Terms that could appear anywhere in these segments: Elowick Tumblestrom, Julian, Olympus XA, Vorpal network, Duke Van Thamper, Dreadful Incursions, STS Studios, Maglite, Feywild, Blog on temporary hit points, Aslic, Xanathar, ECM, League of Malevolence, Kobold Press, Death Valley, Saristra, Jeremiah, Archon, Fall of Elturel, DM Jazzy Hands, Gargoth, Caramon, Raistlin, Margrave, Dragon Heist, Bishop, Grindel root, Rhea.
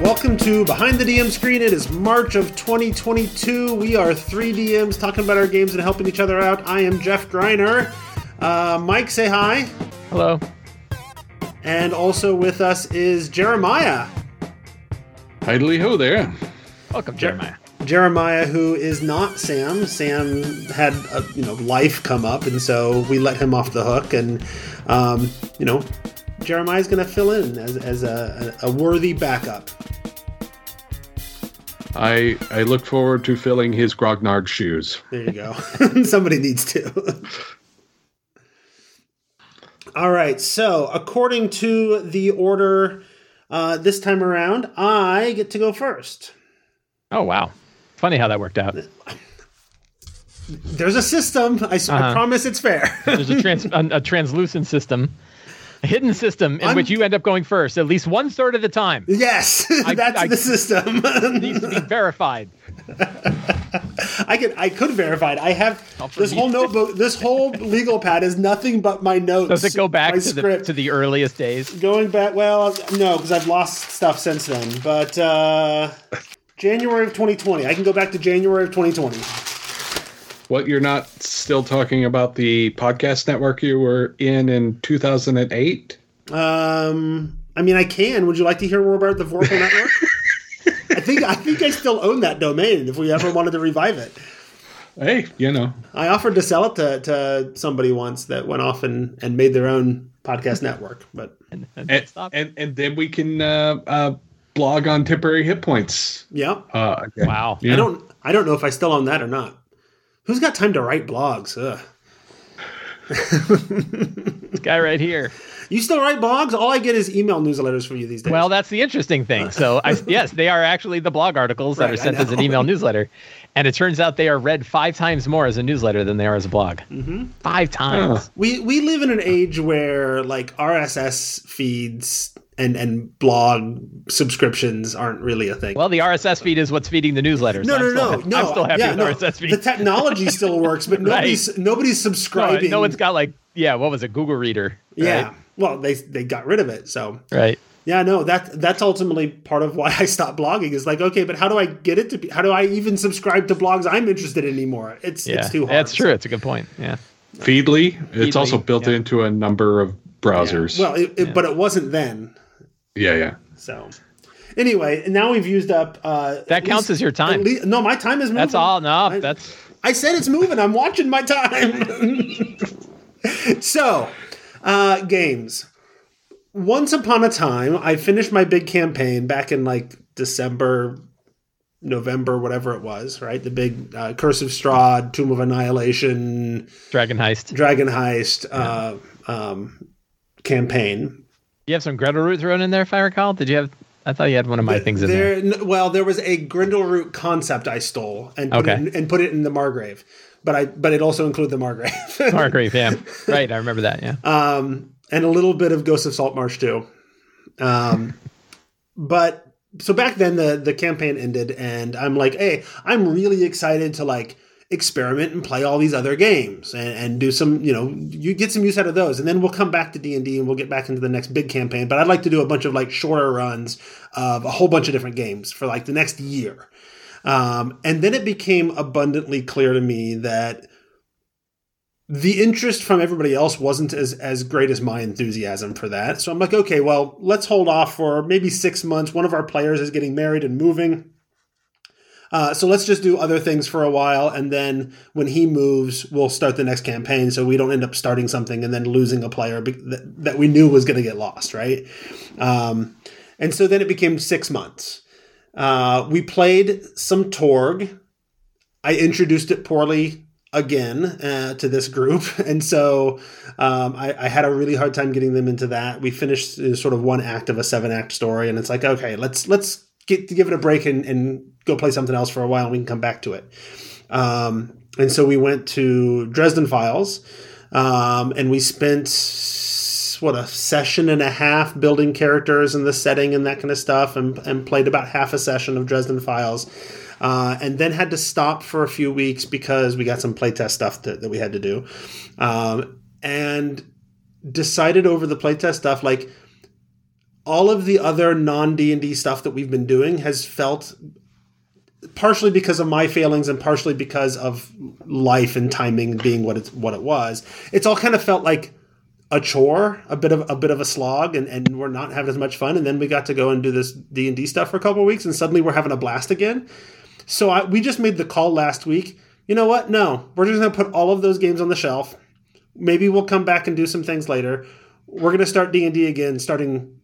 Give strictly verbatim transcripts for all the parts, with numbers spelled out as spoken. Welcome to Behind the D M Screen. It is March of twenty twenty-two. We are three D Ms talking about our games and helping each other out. I am Jeff Greiner. Uh, Mike, say hi. Hello. And also with us is Jeremiah. Idly ho there. Welcome, Jeremiah. Jeremiah, who is not Sam. Sam had a, you know life come up, and so we let him off the hook. And um, you know, Jeremiah's going to fill in as as a, a worthy backup. I I look forward to filling his grognard's shoes. There you go. Somebody needs to. All right, so according to the order uh, this time around, I get to go first. Oh, wow. Funny how that worked out. There's a system. I, uh-huh. I promise it's fair. There's a, trans- a, a translucent system, a hidden system in I'm... which you end up going first at least one third of the time. Yes, I, that's I, the system. It needs to be verified. I could I could verify it. I have oh, this whole notebook. This whole legal pad is nothing but my notes. Does it go back to the, to the earliest days? Going back, well, no, because I've lost stuff since then. But uh, January of twenty twenty, I can go back to January of twenty twenty. What, you're not still talking about the podcast network you were in in two thousand eight? Um, I mean, I can. Would you like to hear more about the Vorpal Network? I think I think I still own that domain if we ever wanted to revive it. Hey, you know. I offered to sell it to, to somebody once that went off and, and made their own podcast network. But and, and, and, and then we can uh, uh, blog on temporary hit points. Yeah. Uh, okay. Wow. Yeah. I don't I don't know if I still own that or not. Who's got time to write blogs? Ugh. This guy right here. You still write blogs? All I get is email newsletters from you these days. Well, that's the interesting thing. So, I, yes, they are actually the blog articles that right, are sent as an email newsletter. And it turns out they are read five times more as a newsletter than they are as a blog. Mm-hmm. Five times. Oh. We we live in an age where, like, R S S feeds and, and blog subscriptions aren't really a thing. Well, the R S S feed is what's feeding the newsletters. No, so no, I'm no, still, no. I'm still happy yeah, with no. R S S feed. The technology still works, but nobody's, right. nobody's subscribing. No, no one's got, like, yeah, what was it, Google Reader? Right? Yeah. Well, they they got rid of it, so right. Yeah, no, that that's ultimately part of why I stopped blogging. Is like, okay, but how do I get it to be? How do I even subscribe to blogs I'm interested in anymore? It's yeah, it's too hard. That's true. It's a good point. Yeah, Feedly. It's Feedly, also built yeah. into a number of browsers. Yeah. Well, it, it, yeah. but it wasn't then. Yeah, yeah. So anyway, now we've used up. Uh, that counts least, as your time. Least, no, my time is moving. That's all. No, I, that's. I said it's moving. I'm watching my time. So. Uh, games. Once upon a time, I finished my big campaign back in like December, November, whatever it was, right? The big uh, Curse of Strahd, Tomb of Annihilation. Dragon Heist. Dragon Heist uh, yeah. um, campaign. You have some Grindel root thrown in there, if I recall? Did you have... I thought you had one of my the, things in there. there. Well, there was a Grindel root concept I stole and put, okay. it, in, and put it in the Margrave. But I, but it also included the Margrave. Margrave, yeah, right. I remember that, yeah. Um, and a little bit of Ghost of Saltmarsh too. Um, but so back then the the campaign ended, and I'm like, hey, I'm really excited to like experiment and play all these other games and, and do some, you know, you get some use out of those, and then we'll come back to D and D and we'll get back into the next big campaign. But I'd like to do a bunch of like shorter runs of a whole bunch of different games for like the next year. Um, and then it became abundantly clear to me that the interest from everybody else wasn't as, as great as my enthusiasm for that. So I'm like, okay, well, let's hold off for maybe six months. One of our players is getting married and moving. Uh, so let's just do other things for a while. And then when he moves, we'll start the next campaign. So we don't end up starting something and then losing a player be- that, that we knew was going to get lost. Right. Um, and so then it became six months. Uh, we played some Torg. I introduced it poorly again uh, to this group. And so um, I, I had a really hard time getting them into that. We finished uh, sort of one act of a seven act story. And it's like, okay, let's let's get give it a break and, and go play something else for a while. And we can come back to it. Um, and so we went to Dresden Files um, and we spent... what, a session and a half building characters and the setting and that kind of stuff, and, and played about half a session of Dresden Files. uh, and then had to stop for a few weeks because we got some playtest stuff to, that we had to do, um, and decided over the playtest stuff, like, all of the other non-D and D stuff that we've been doing has felt, partially because of my failings and partially because of life and timing being what it's what it was, it's all kind of felt like a chore, a bit of a bit of a slog, and, and we're not having as much fun. And then we got to go and do this D and D stuff for a couple of weeks, and suddenly we're having a blast again. So I, we just made the call last week. You know what? No, we're just going to put all of those games on the shelf. Maybe we'll come back and do some things later. We're going to start D and D again starting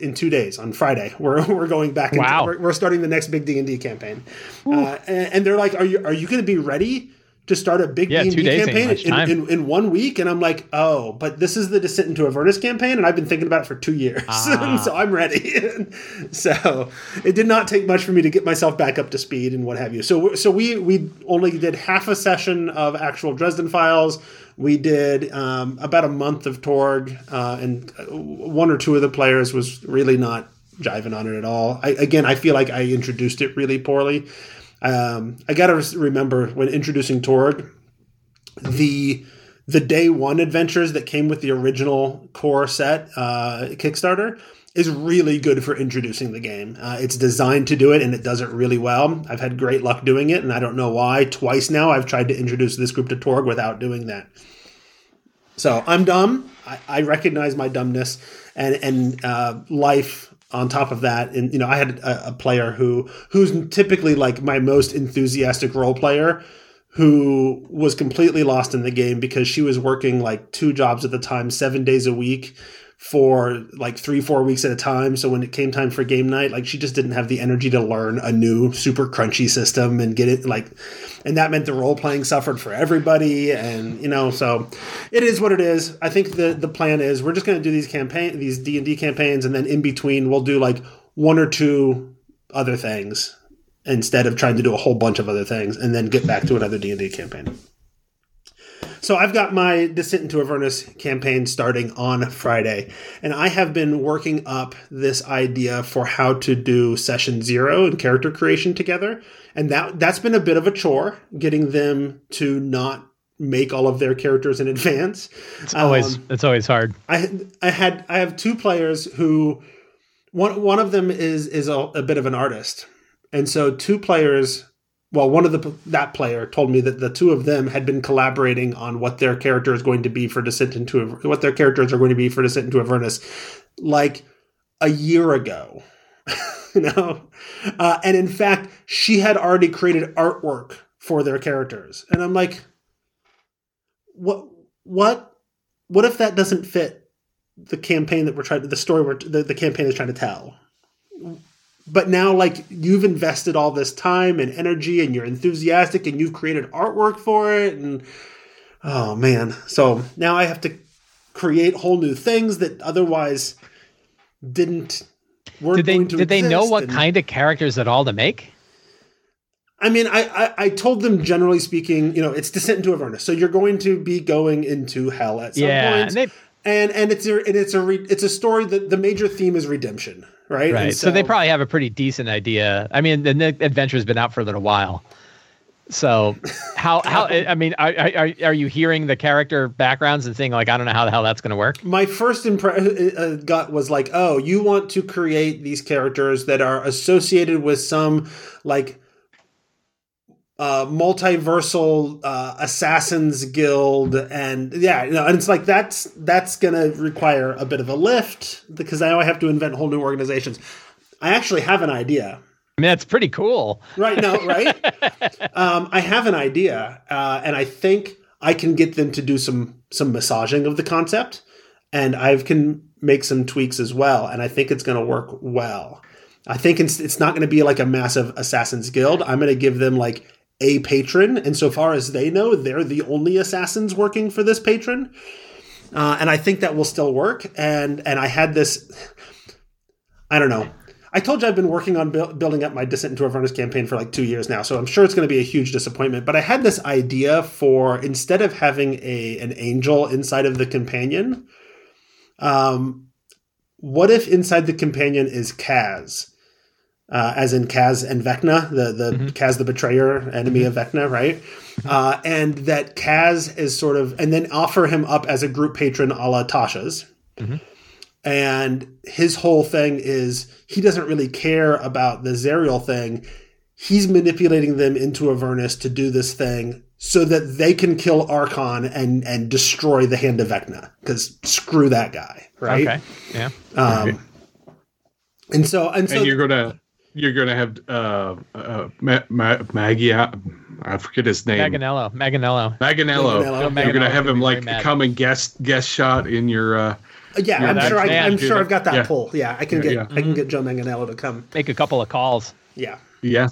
in two days on Friday. We're we're going back. Into, wow. We're, we're starting the next big D and D campaign. Uh, and, and they're like, are you are you going to be ready to start a big yeah, D and D campaign in, in, in one week? And I'm like, oh, but this is the Descent into Avernus campaign, and I've been thinking about it for two years. Ah. So I'm ready. So it did not take much for me to get myself back up to speed and what have you. So so we, we only did half a session of actual Dresden Files. We did um, about a month of Torg, uh, and one or two of the players was really not jiving on it at all. I, again, I feel like I introduced it really poorly. Um, I got to remember when introducing Torg, the the day one adventures that came with the original core set uh, Kickstarter is really good for introducing the game. Uh, it's designed to do it, and it does it really well. I've had great luck doing it, and I don't know why. Twice now I've tried to introduce this group to Torg without doing that. So I'm dumb. I, I recognize my dumbness, and, and uh, life... On top of that, and you know, I had a, a player who who's typically like my most enthusiastic role player, who was completely lost in the game because she was working like two jobs at the time, seven days a week, for like three, four weeks at a time. So when it came time for game night, like she just didn't have the energy to learn a new super crunchy system and get it like, and that meant the role playing suffered for everybody. And you know, so it is what it is. I think the the plan is we're just going to do these campaign, these D and D campaigns, and then in between we'll do like one or two other things instead of trying to do a whole bunch of other things, and then get back to another D and D campaign. So I've got my Descent into Avernus campaign starting on Friday, and I have been working up this idea for how to do session zero and character creation together, and that, that's been a bit of a chore, getting them to not make all of their characters in advance. It's always um, it's always hard. I I had I have two players who one one of them is is a, a bit of an artist, and so two players. Well, one of the that player told me that the two of them had been collaborating on what their character is going to be for Descent into what their characters are going to be for Descent into Avernus, like a year ago, you know. Uh, and in fact, she had already created artwork for their characters, and I'm like, what, what, what if that doesn't fit the campaign that we're trying, the story we're the, the campaign is trying to tell? But now, like, you've invested all this time and energy and you're enthusiastic and you've created artwork for it. And, oh, man. So now I have to create whole new things that otherwise didn't work. Did they, going to did they know what and, kind of characters at all to make? I mean, I, I, I told them, generally speaking, you know, it's Descent into Avernus. So you're going to be going into hell at some yeah, point. And, and and it's a, and it's a, re, it's a story that the major theme is redemption. Right. Right. So, so they probably have a pretty decent idea. I mean, the, the adventure's been out for a little while. So how, how, I mean, are, are, are you hearing the character backgrounds and saying like, I don't know how the hell that's going to work? My first impression uh, got was like, oh, you want to create these characters that are associated with some like uh, multiversal uh, assassins guild. And yeah, you know, and it's like, that's, that's going to require a bit of a lift because now I have to invent whole new organizations. I actually have an idea. I mean, that's pretty cool right now. Right. um, I have an idea. Uh, and I think I can get them to do some, some massaging of the concept, and I can make some tweaks as well. And I think it's going to work well. I think it's, it's not going to be like a massive assassins guild. I'm going to give them like a patron, and so far as they know, they're the only assassins working for this patron, uh, and I think that will still work. And and I had this, I don't know. I told you I've been working on bu- building up my Descent into Avernus campaign for like two years now, so I'm sure it's going to be a huge disappointment. But I had this idea for, instead of having a an angel inside of the companion, um, what if inside the companion is Kaz? uh, as in Kaz and Vecna, the, the mm-hmm. Kaz the Betrayer, enemy mm-hmm. of Vecna, right? Uh, and that Kaz is sort of, and then offer him up as a group patron a la Tasha's. Mm-hmm. And his whole thing is he doesn't really care about the Zerial thing. He's manipulating them into Avernus to do this thing so that they can kill Archon and, and destroy the Hand of Vecna, because screw that guy, right? Okay, yeah. Um, okay. And so, and so, and you're gonna you're gonna have uh, uh, Ma- Ma- Maggie. I forget his name. Manganiello. Manganiello. Manganiello. Manganiello. You're Manganiello gonna have him like come and guest guest shot in your. Uh, yeah, your I'm sure. I, I'm sure I've got that yeah. pull. Yeah, I can yeah, get yeah. I can get Joe Manganiello to come make a couple of calls. Yeah. Yeah.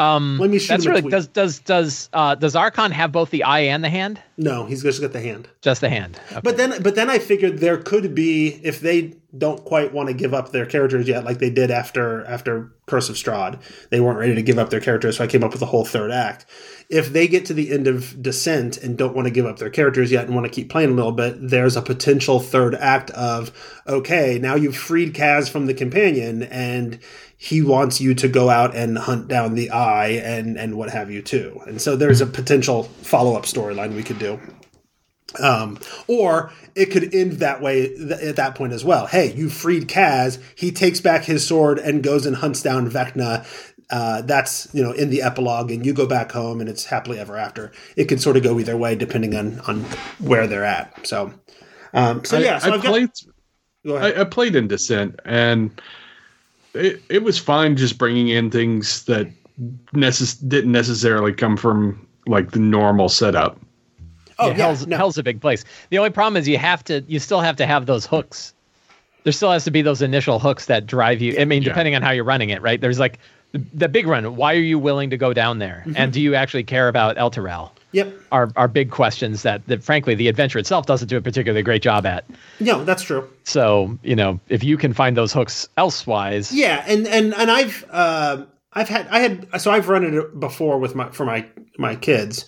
Um, Let me shoot that's really tweet. does does does uh, does Archon have both the eye and the hand? No, he's just got the hand. Just the hand. Okay. But then, but then I figured there could be, if they don't quite want to give up their characters yet, like they did after after Curse of Strahd, they weren't ready to give up their characters, so I came up with a whole third act. If they get to the end of Descent and don't want to give up their characters yet and want to keep playing a little bit, there's a potential third act of, okay, now you've freed Kaz from the companion and he wants you to go out and hunt down the eye and, and what have you too. And so there's a potential follow-up storyline we could do. Um, or it could end that way th- at that point as well. Hey, you freed Kaz. He takes back his sword and goes and hunts down Vecna. Uh, that's, you know, in the epilogue, and you go back home and it's happily ever after. It could sort of go either way depending on, on where they're at. So, um, so yeah, so I, I played, got, go ahead. I, I played in Descent, and it, it was fine just bringing in things that necess- didn't necessarily come from like the normal setup. Oh, yeah, yeah, hell's, no. hell's a big place. The only problem is you have to, you still have to have those hooks. There still has to be those initial hooks that drive you. I mean, yeah. depending on how you're running it, right? There's like the, the big run. Why are you willing to go down there? Mm-hmm. And do you actually care about Elturel? Yep. Are are big questions that, that frankly the adventure itself doesn't do a particularly great job at. No, that's true. So, you know, if you can find those hooks elsewise. Yeah, and and and I've uh, I've had I had so I've run it before with my for my my kids.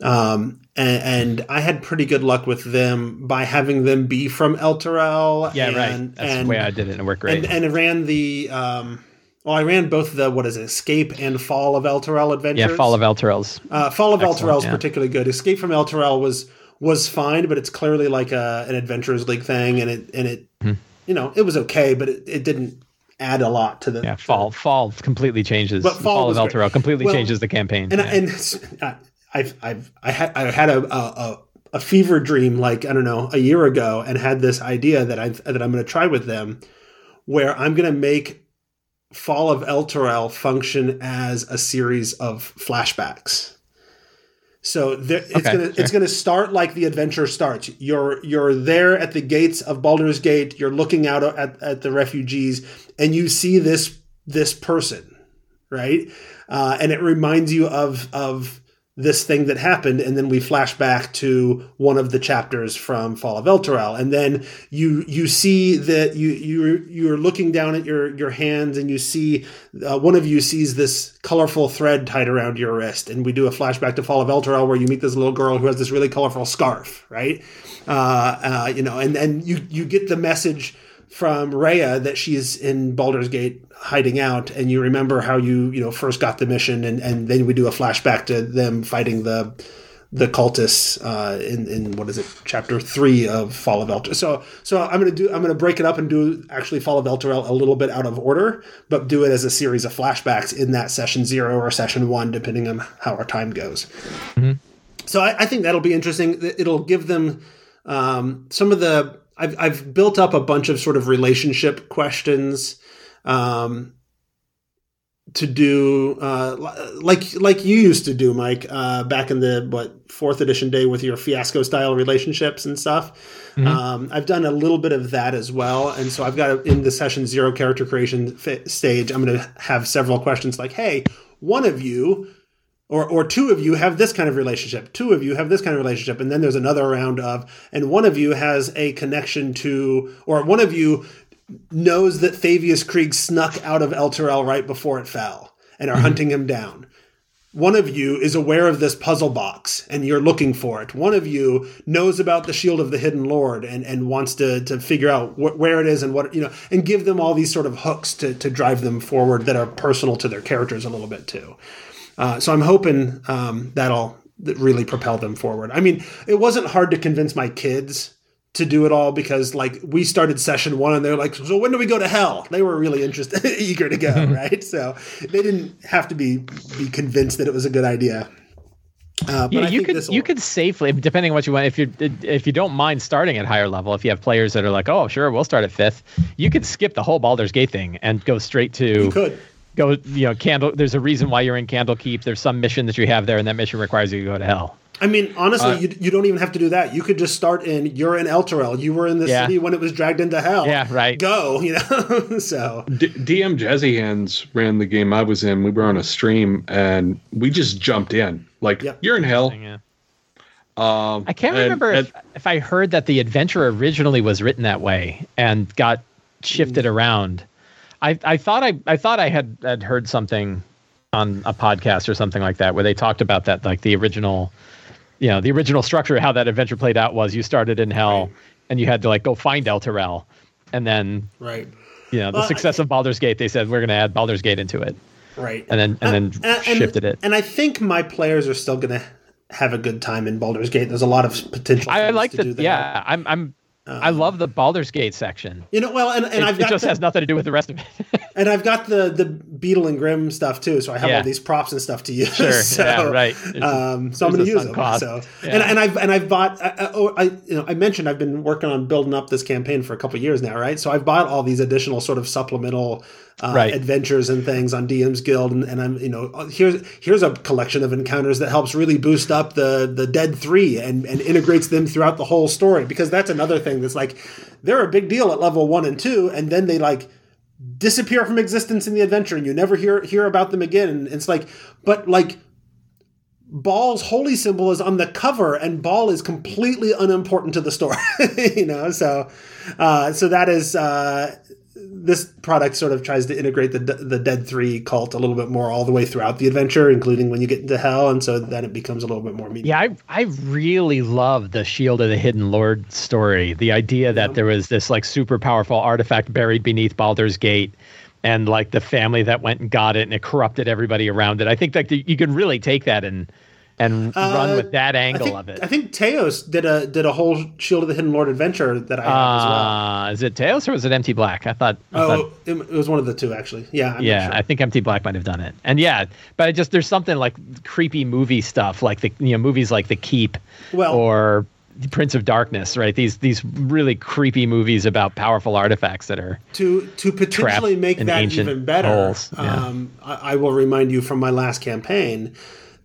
Um, and, and I had pretty good luck with them by having them be from Elturel. Yeah, and, right. That's and, the way I did it, and it worked great. And, and I ran the, um, well, I ran both the, what is it, Escape and Fall of Elturel adventures. Yeah, Fall of Elturel's. Uh, Fall of Elturel is yeah. particularly good. Escape from Elturel was was fine, but it's clearly like a, an Adventurers League thing, and it, and it mm-hmm. you know, it was okay, but it, it didn't add a lot to the yeah. Fall Fall completely changes. But Fall, fall of Elturel great. completely well, changes the campaign. And yeah. and. Uh, I've I've I had I had a, a a fever dream like I don't know a year ago, and had this idea that I that I'm going to try with them, where I'm going to make Fall of Elturel function as a series of flashbacks. So there, it's okay, gonna sure. it's gonna start like the adventure starts. You're you're there at the gates of Baldur's Gate. You're looking out at at the refugees, and you see this this person, right? Uh, and it reminds you of of. this thing that happened, and then we flash back to one of the chapters from Fall of Elturel, and then you you see that you you you're looking down at your your hands, and you see uh, one of you sees this colorful thread tied around your wrist, and we do a flashback to Fall of Elturel where you meet this little girl who has this really colorful scarf, right? Uh, uh, you know, and and you you get the message from Rhea that she's in Baldur's Gate hiding out, and you remember how you, you know, first got the mission, and, and then we do a flashback to them fighting the the cultists uh, in in what is it, chapter three of Fall of Elturel. So so I'm gonna do I'm gonna break it up and do actually Fall of Elturel a little bit out of order, but do it as a series of flashbacks in that session zero or session one, depending on how our time goes. Mm-hmm. So I, I think that'll be interesting. It'll give them um, some of the I've I've built up a bunch of sort of relationship questions um, to do uh, like like you used to do, Mike, uh, back in the what fourth edition day with your fiasco style relationships and stuff. Mm-hmm. Um, I've done a little bit of that as well, and so I've got to, in the session zero character creation f- stage, I'm going to have several questions like, "Hey, one of you." Or or two of you have this kind of relationship. Two of you have this kind of relationship. And then there's another round of, and one of you has a connection to, or one of you knows that Thavius Krieg snuck out of Elturel right before it fell and are mm-hmm. hunting him down. One of you is aware of this puzzle box and you're looking for it. One of you knows about the Shield of the Hidden Lord and, and wants to, to figure out wh- where it is and what, you know, and give them all these sort of hooks to, to drive them forward that are personal to their characters a little bit too. Uh, so I'm hoping um, that'll really propel them forward. I mean, it wasn't hard to convince my kids to do it all because like we started session one and they're like, so when do we go to hell? They were really interested, eager to go, right? So they didn't have to be, be convinced that it was a good idea. Uh, but yeah, I you think could this'll... you could safely, depending on what you want, if you if you don't mind starting at higher level, if you have players that are like, oh sure, we'll start at fifth, you could skip the whole Baldur's Gate thing and go straight to. You could. Go, you know, Candle. There's a reason why you're in Candlekeep. There's some mission that you have there, and that mission requires you to go to hell. I mean, honestly, uh, you, you don't even have to do that. You could just start in, you're in Elturel. You were in the yeah. city when it was dragged into hell. Yeah, right. Go, you know. So D- DM Jazzy Hands ran the game I was in. We were on a stream, and we just jumped in. Like, yep. You're in hell. Yeah. Um, I can't and, remember and, if, if I heard that the adventure originally was written that way and got shifted around. I, I thought I, I thought I had, had heard something on a podcast or something like that where they talked about that, like the original, you know, the original structure of how that adventure played out was you started in hell right. and you had to like go find Elturel, and then right, you know, the well, success I, of Baldur's Gate, they said we're going to add Baldur's Gate into it, right, and then and then uh, shifted and, it. And I think my players are still going to have a good time in Baldur's Gate. There's a lot of potential. I like to the, do that. Yeah, I'm. I'm Um, I love the Baldur's Gate section. You know, well, and, and it, I've got it just the, has nothing to do with the rest of it. And I've got the the Beetle and Grimm stuff too, so I have yeah. all these props and stuff to use. Sure, so, yeah, right. Um, so I'm going to use them. Cost. So, yeah. and and I've and I've bought. I, oh, I you know I mentioned I've been working on building up this campaign for a couple of years now, right? So I've bought all these additional sort of supplemental uh, right. adventures and things on D M's Guild, and, and I'm you know here's here's a collection of encounters that helps really boost up the the Dead Three and and integrates them throughout the whole story, because that's another thing. That's like they're a big deal at level one and two, and then they like disappear from existence in the adventure, and you never hear hear about them again. And it's like, but like Baal's holy symbol is on the cover, and Baal is completely unimportant to the story, you know. So, uh, so that is uh, this product sort of tries to integrate the the Dead Three cult a little bit more all the way throughout the adventure, including when you get into hell, and so then it becomes a little bit more meaningful. Yeah, I I really love the Shield of the Hidden Lord story. The idea that yeah. there was this like super powerful artifact buried beneath Baldur's Gate, and like the family that went and got it, and it corrupted everybody around it. I think that you can really take that and and uh, run with that angle think, of it. I think Teos did a did a whole Shield of the Hidden Lord adventure that I have as well. Uh, is it Teos or was it M T Black? I thought. I oh, thought, it was one of the two actually. Yeah. I'm yeah, sure. I think M T Black might have done it. And yeah, but I just there's something like creepy movie stuff, like the you know movies like The Keep well, or Prince of Darkness, right? These these really creepy movies about powerful artifacts that are to to potentially make that even better. Holes, yeah. um, I, I will remind you from my last campaign.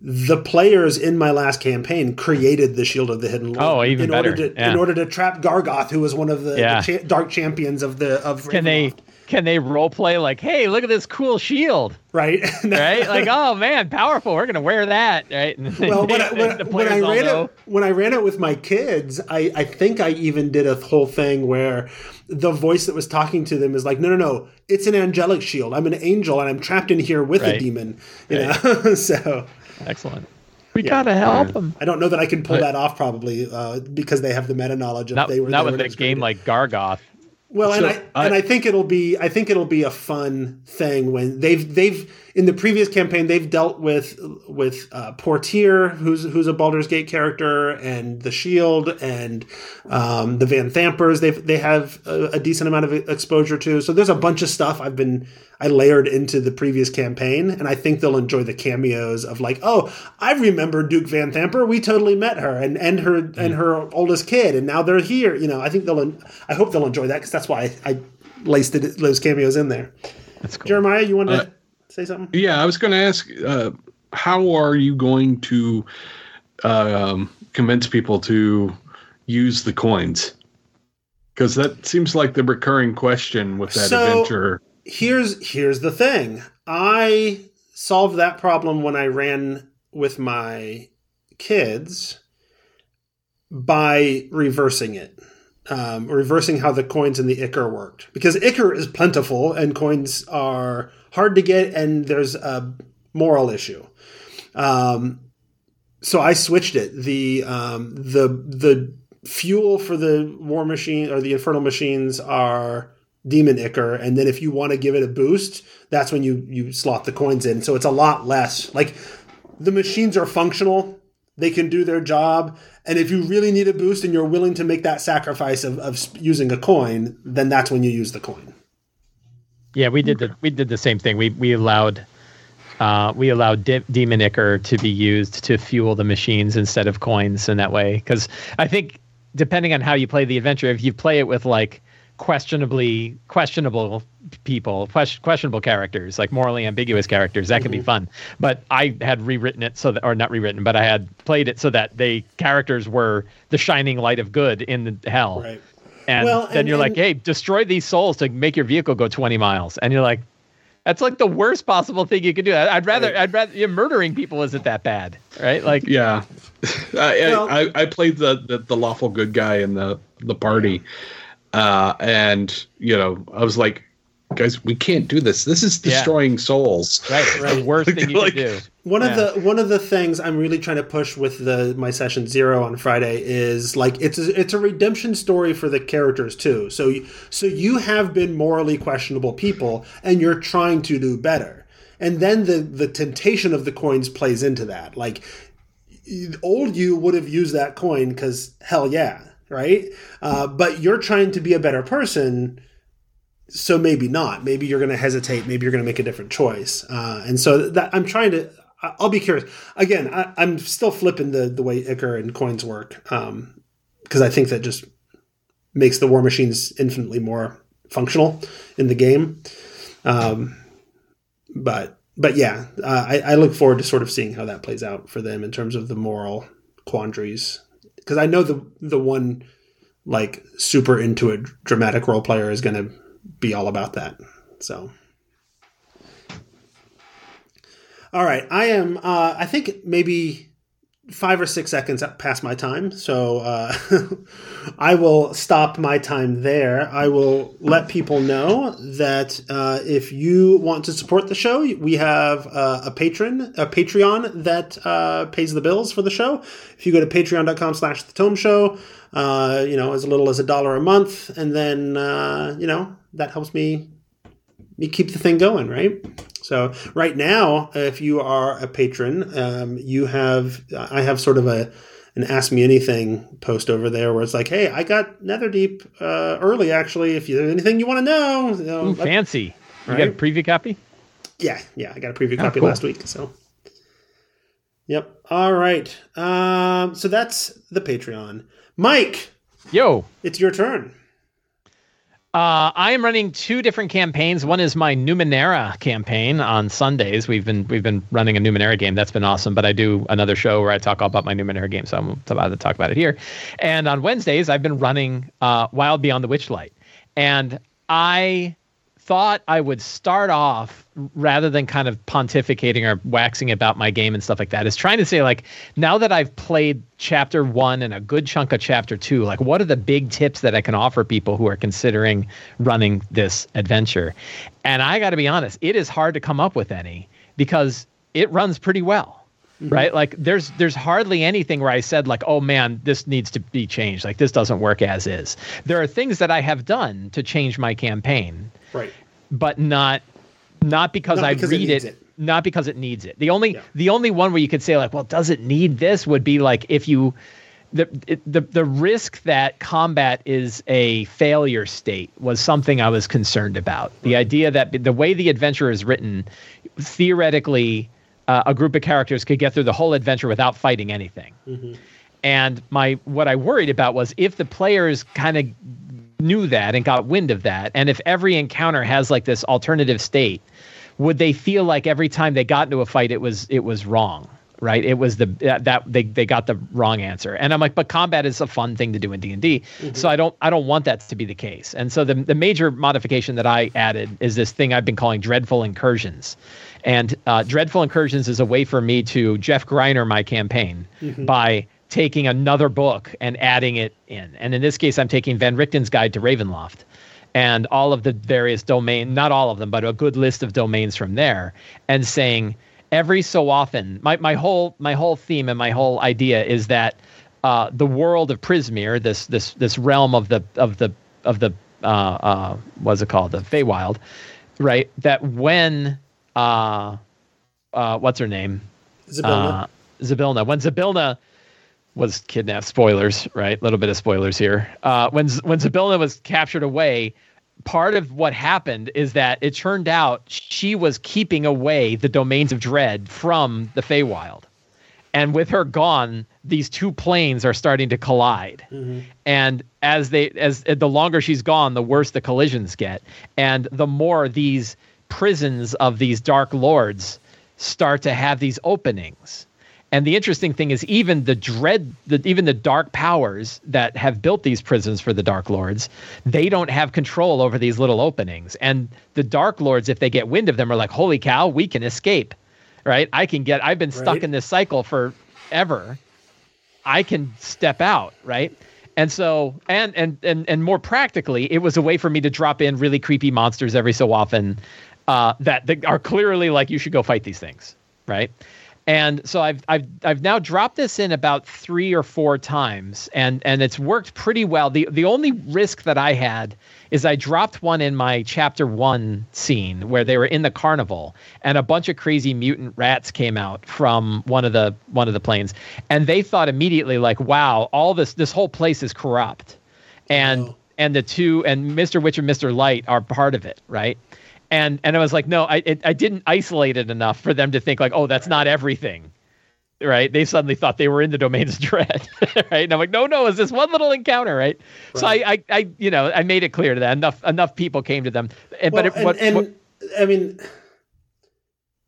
The players in my last campaign created the Shield of the Hidden Lord oh, even in better. order to yeah. in order to trap Gargoth, who was one of the, yeah. the cha- dark champions of the of Ravenloft. Can they can they role play like, hey, look at this cool shield, right? Right, like oh man, powerful. We're gonna wear that, right? And well, when I, when, the when I ran know. it when I ran it with my kids, I I think I even did a whole thing where the voice that was talking to them is like, no, no, no, it's an angelic shield. I'm an angel and I'm trapped in here with right. a demon, you right. know. So. Excellent. We yeah. gotta help yeah. them. I don't know that I can pull but, that off, probably, uh, because they have the meta knowledge of not, they were not they with a game like Gargoth. Well, so, and I, I and I think it'll be I think it'll be a fun thing when they've they've in the previous campaign they've dealt with with uh, Portier, who's who's a Baldur's Gate character, and the Shield and um, the Van Thampers. They they have a, a decent amount of exposure to. So there's a bunch of stuff I've been I layered into the previous campaign, and I think they'll enjoy the cameos of like, oh, I remember Duke Van Thamper. We totally met her and and her mm. and her oldest kid, and now they're here. You know, I think they'll I hope they'll enjoy that because that's why I, I laced it, those cameos in there. That's cool. Jeremiah, you wanted uh, to say something? Yeah, I was going to ask, uh, how are you going to uh, um, convince people to use the coins? Because that seems like the recurring question with that so, adventure. Here's here's the thing. I solved that problem when I ran with my kids by reversing it. Um, reversing how the coins and the ichor worked, because ichor is plentiful and coins are hard to get, and there's a moral issue. Um, so I switched it. The um, the the fuel for the war machine or the infernal machines are demon ichor, and then if you want to give it a boost, that's when you you slot the coins in. So it's a lot less. Like, the machines are functional. They can do their job. And if you really need a boost and you're willing to make that sacrifice of, of using a coin, then that's when you use the coin. Yeah, we did the we did the same thing. We we allowed uh, we allowed De- Demon Ichor to be used to fuel the machines instead of coins in that way. Because I think depending on how you play the adventure, if you play it with like questionably questionable people, question, questionable characters, like morally ambiguous characters, that can mm-hmm. be fun. But I had rewritten it so that, or not rewritten, but I had played it so that the characters were the shining light of good in the hell. Right. And well, then and, you're and, like, hey, destroy these souls to make your vehicle go twenty miles. And you're like, that's like the worst possible thing you could do. I'd rather, right. I'd rather, you're murdering people isn't that bad, right? Like, yeah, I, well, I, I played the, the the lawful good guy in the the party, uh, and you know, I was like, guys, we can't do this. This is destroying yeah. souls. Right, right. The worst like, thing you like, can do. One yeah. of the one of the things I'm really trying to push with the my session zero on Friday is like it's a, it's a redemption story for the characters too. So you, so you have been morally questionable people, and you're trying to do better. And then the the temptation of the coins plays into that. Like, old you would have used that coin because hell yeah, right? Uh, but you're trying to be a better person. So maybe not. Maybe you're going to hesitate. Maybe you're going to make a different choice. Uh, and so that I'm trying to – I'll be curious. Again, I, I'm still flipping the, the way Ichor and coins work because um, I think that just makes the war machines infinitely more functional in the game. Um, but but yeah, uh, I, I look forward to sort of seeing how that plays out for them in terms of the moral quandaries, because I know the, the one like super into a dramatic role player is going to – be all about that. So, all right, I am. Uh, I think maybe five or six seconds past my time, so uh, I will stop my time there. I will let people know that uh, if you want to support the show, we have uh, a patron, a Patreon that uh, pays the bills for the show. If you go to patreon dot com slash the tome show, uh, you know, as little as a dollar a month, and then uh, you know. That helps me, me keep the thing going, right? So right now, if you are a patron, um, you have I have sort of a an Ask Me Anything post over there where it's like, hey, I got Netherdeep uh, early, actually. If there's anything you want to know. You know Ooh, let, fancy. You right? got a preview copy? Yeah, yeah. I got a preview oh, copy cool. last week, so. Yep. All right. Um, so that's the Patreon. Mike. Yo. It's your turn. Uh, I am running two different campaigns. One is my Numenera campaign on Sundays. We've been we've been running a Numenera game. That's been awesome. But I do another show where I talk all about my Numenera game, so I'm about to talk about it here. And on Wednesdays, I've been running uh, Wild Beyond the Witchlight. And I thought I would start off, rather than kind of pontificating or waxing about my game and stuff like that, is trying to say, like, now that I've played chapter one and a good chunk of chapter two, like, what are the big tips that I can offer people who are considering running this adventure? And I got to be honest, it is hard to come up with any because it runs pretty well, mm-hmm. right? Like, there's there's hardly anything where I said, like, oh, man, this needs to be changed. Like, this doesn't work as is. There are things that I have done to change my campaign. Right. But not not because not I because read it, it, not because it needs it. The only yeah. the only one where you could say, like, well, does it need this, would be like if you the it, the the risk that combat is a failure state was something I was concerned about. Right. The idea that the way the adventure is written, theoretically, uh, a group of characters could get through the whole adventure without fighting anything. Mm-hmm. And my what I worried about was if the players kind of knew that and got wind of that, and if every encounter has like this alternative state, would they feel like every time they got into a fight it was it was wrong, right? It was the that they they got the wrong answer. And I'm like, but combat is a fun thing to do in D and D, mm-hmm. so I don't I don't want that to be the case. And so the the major modification that I added is this thing I've been calling Dreadful Incursions. And uh, Dreadful Incursions is a way for me to Jeff Greiner my campaign mm-hmm. by taking another book and adding it in. And in this case, I'm taking Van Richten's Guide to Ravenloft and all of the various domain, not all of them, but a good list of domains from there, and saying, every so often, my, my whole my whole theme and my whole idea is that uh, the world of Prismeer, this this this realm of the of the of the uh, uh, what's it called, the Feywild, right? That when uh, uh, what's her name, Zybilna, uh, Zybilna, when Zybilna was kidnapped, spoilers, right? A little bit of spoilers here. Uh, when when Zybilna was captured away, part of what happened is that it turned out she was keeping away the Domains of Dread from the Feywild. And with her gone, these two planes are starting to collide. Mm-hmm. And as they, as the longer she's gone, the worse the collisions get. And the more these prisons of these Dark Lords start to have these openings. And the interesting thing is, even the dread, the, even the dark powers that have built these prisons for the Dark Lords, they don't have control over these little openings. And the Dark Lords, if they get wind of them, are like, holy cow, we can escape, right? I can get, I've been stuck right. in this cycle forever. I can step out, right? And so, and, and, and, and more practically, it was a way for me to drop in really creepy monsters every so often uh, that, that are clearly like, you should go fight these things, right? And so I've I've I've now dropped this in about three or four times, and and it's worked pretty well. The the only risk that I had is I dropped one in my chapter one scene where they were in the carnival, and a bunch of crazy mutant rats came out from one of the one of the planes, and they thought immediately, like, wow, all this this whole place is corrupt. And oh. and the two and Mister Witch and Mister Light are part of it, right? And and I was like, no, I it, I didn't isolate it enough for them to think like, oh, that's not everything, right? They suddenly thought they were in the Domains of Dread, right? And I'm like, no, no, it's this one little encounter, right? right. So I, I, I, you know, I made it clear to them. Enough enough people came to them. And, well, but it, and, what, and what, I mean,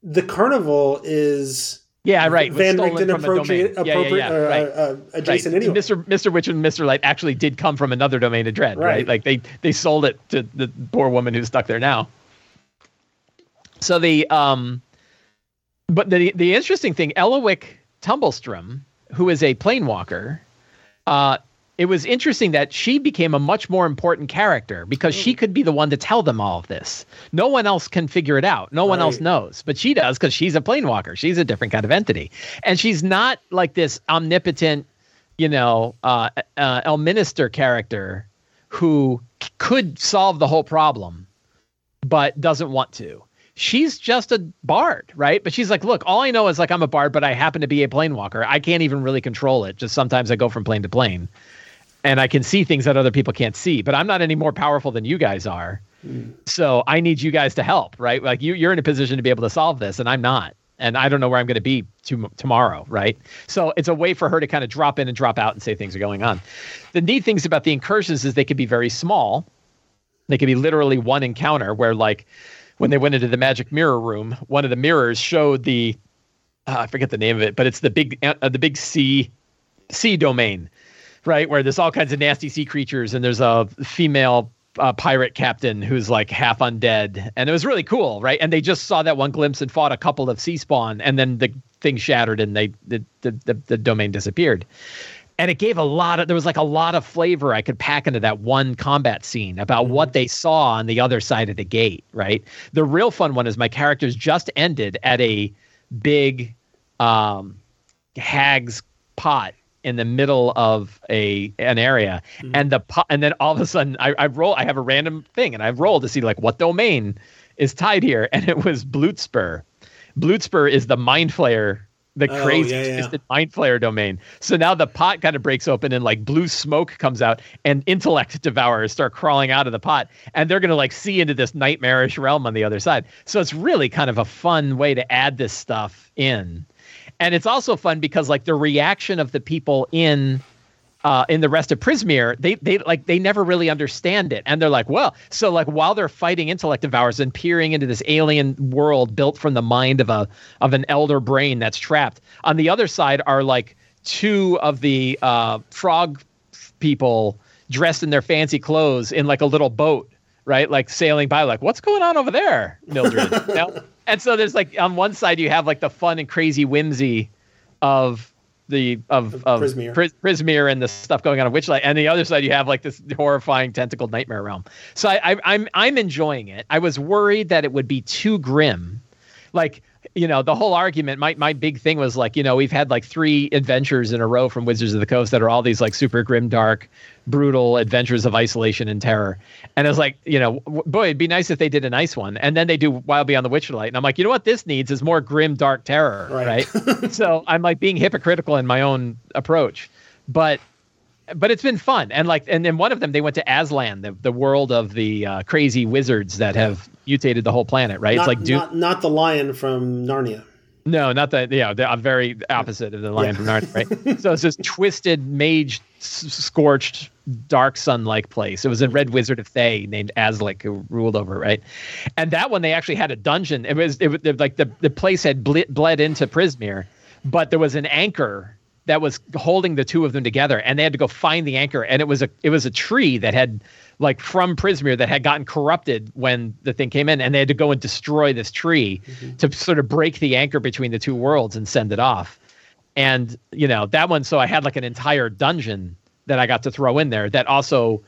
the carnival is yeah, right. Van Richten appropriate, appropriate, yeah, yeah, yeah. Uh, right. uh, adjacent right. anyway. Mister Mister Witch and Mister Light actually did come from another Domain of Dread, right? right? Like they they sold it to the poor woman who's stuck there now. So the, um, but the the interesting thing, Elowick Tumblestrom, who is a planewalker, uh, it was interesting that she became a much more important character because she could be the one to tell them all of this. No one else can figure it out. No one right. else knows, but she does because she's a planewalker. She's a different kind of entity, and she's not like this omnipotent, you know, uh, uh, El Minister character who c- could solve the whole problem, but doesn't want to. She's just a bard, right? But she's like, look, all I know is like I'm a bard, but I happen to be a planewalker. I can't even really control it. Just sometimes I go from plane to plane, and I can see things that other people can't see. But I'm not any more powerful than you guys are, mm. so I need you guys to help, right? Like you, you're in a position to be able to solve this, and I'm not, and I don't know where I'm going to be to, tomorrow, right? So it's a way for her to kind of drop in and drop out and say things are going on. The neat things about the incursions is they could be very small. They could be literally one encounter where like. When they went into the magic mirror room, one of the mirrors showed the, uh, I forget the name of it, but it's the big, uh, the big sea, sea domain, right? Where there's all kinds of nasty sea creatures, and there's a female uh, pirate captain who's like half undead, and it was really cool, right? And they just saw that one glimpse and fought a couple of sea spawn, and then the thing shattered, and they the the, the, the domain disappeared. And it gave a lot of, there was like a lot of flavor I could pack into that one combat scene about what they saw on the other side of the gate, right? The real fun one is my characters just ended at a big um, hag's pot in the middle of a an area. Mm-hmm. And the pot, and then all of a sudden I, I roll, I have a random thing and I roll to see like what domain is tied here. And it was Blootspur. Blootspur is the mind flayer. The oh, crazy yeah, yeah. twisted mind flayer domain. So now the pot kind of breaks open and like blue smoke comes out, and intellect devourers start crawling out of the pot, and they're going to like see into this nightmarish realm on the other side. So it's really kind of a fun way to add this stuff in. And it's also fun because like the reaction of the people in uh, in the rest of Prismeer, they they like they never really understand it. And they're like, well, so like while they're fighting intellect devourers and peering into this alien world built from the mind of a of an elder brain that's trapped, on the other side are like two of the uh, frog people dressed in their fancy clothes in like a little boat, right? Like sailing by, like, what's going on over there, Mildred? You know? And so there's like on one side you have like the fun and crazy whimsy of the of, of Prismeer. Pris- Prismeer and the stuff going on in Witchlight, and the other side you have like this horrifying tentacled nightmare realm. So I, I, I'm I'm enjoying it. I was worried that it would be too grim, like, you know, the whole argument, my, my big thing was like, you know, we've had like three adventures in a row from Wizards of the Coast that are all these like super grim, dark, brutal adventures of isolation and terror. And I was like, you know, w- boy, it'd be nice if they did a nice one. And then they do Wild Beyond the Witchlight. And I'm like, you know what this needs is more grim, dark terror. Right. right? So I'm like being hypocritical in my own approach, but, but it's been fun. And like, and then one of them, they went to Aslan, the, the world of the uh, crazy wizards that have mutated the whole planet. Right. Not, it's like, do- not, not the lion from Narnia. No, not that. Yeah. The very opposite of the lion yeah. from Narnia. Right. So it's this twisted mage scorched dark sun like place. It was a red wizard of Thay named Aslic who ruled over. Right. And that one, they actually had a dungeon. It was, it was like the, the place had ble- bled into Prismeer, but there was an anchor that was holding the two of them together, and they had to go find the anchor. And it was a it was a tree that had, like, from Prismeer that had gotten corrupted when the thing came in, and they had to go and destroy this tree mm-hmm. to sort of break the anchor between the two worlds and send it off. And, you know, that one, so I had like an entire dungeon that I got to throw in there that also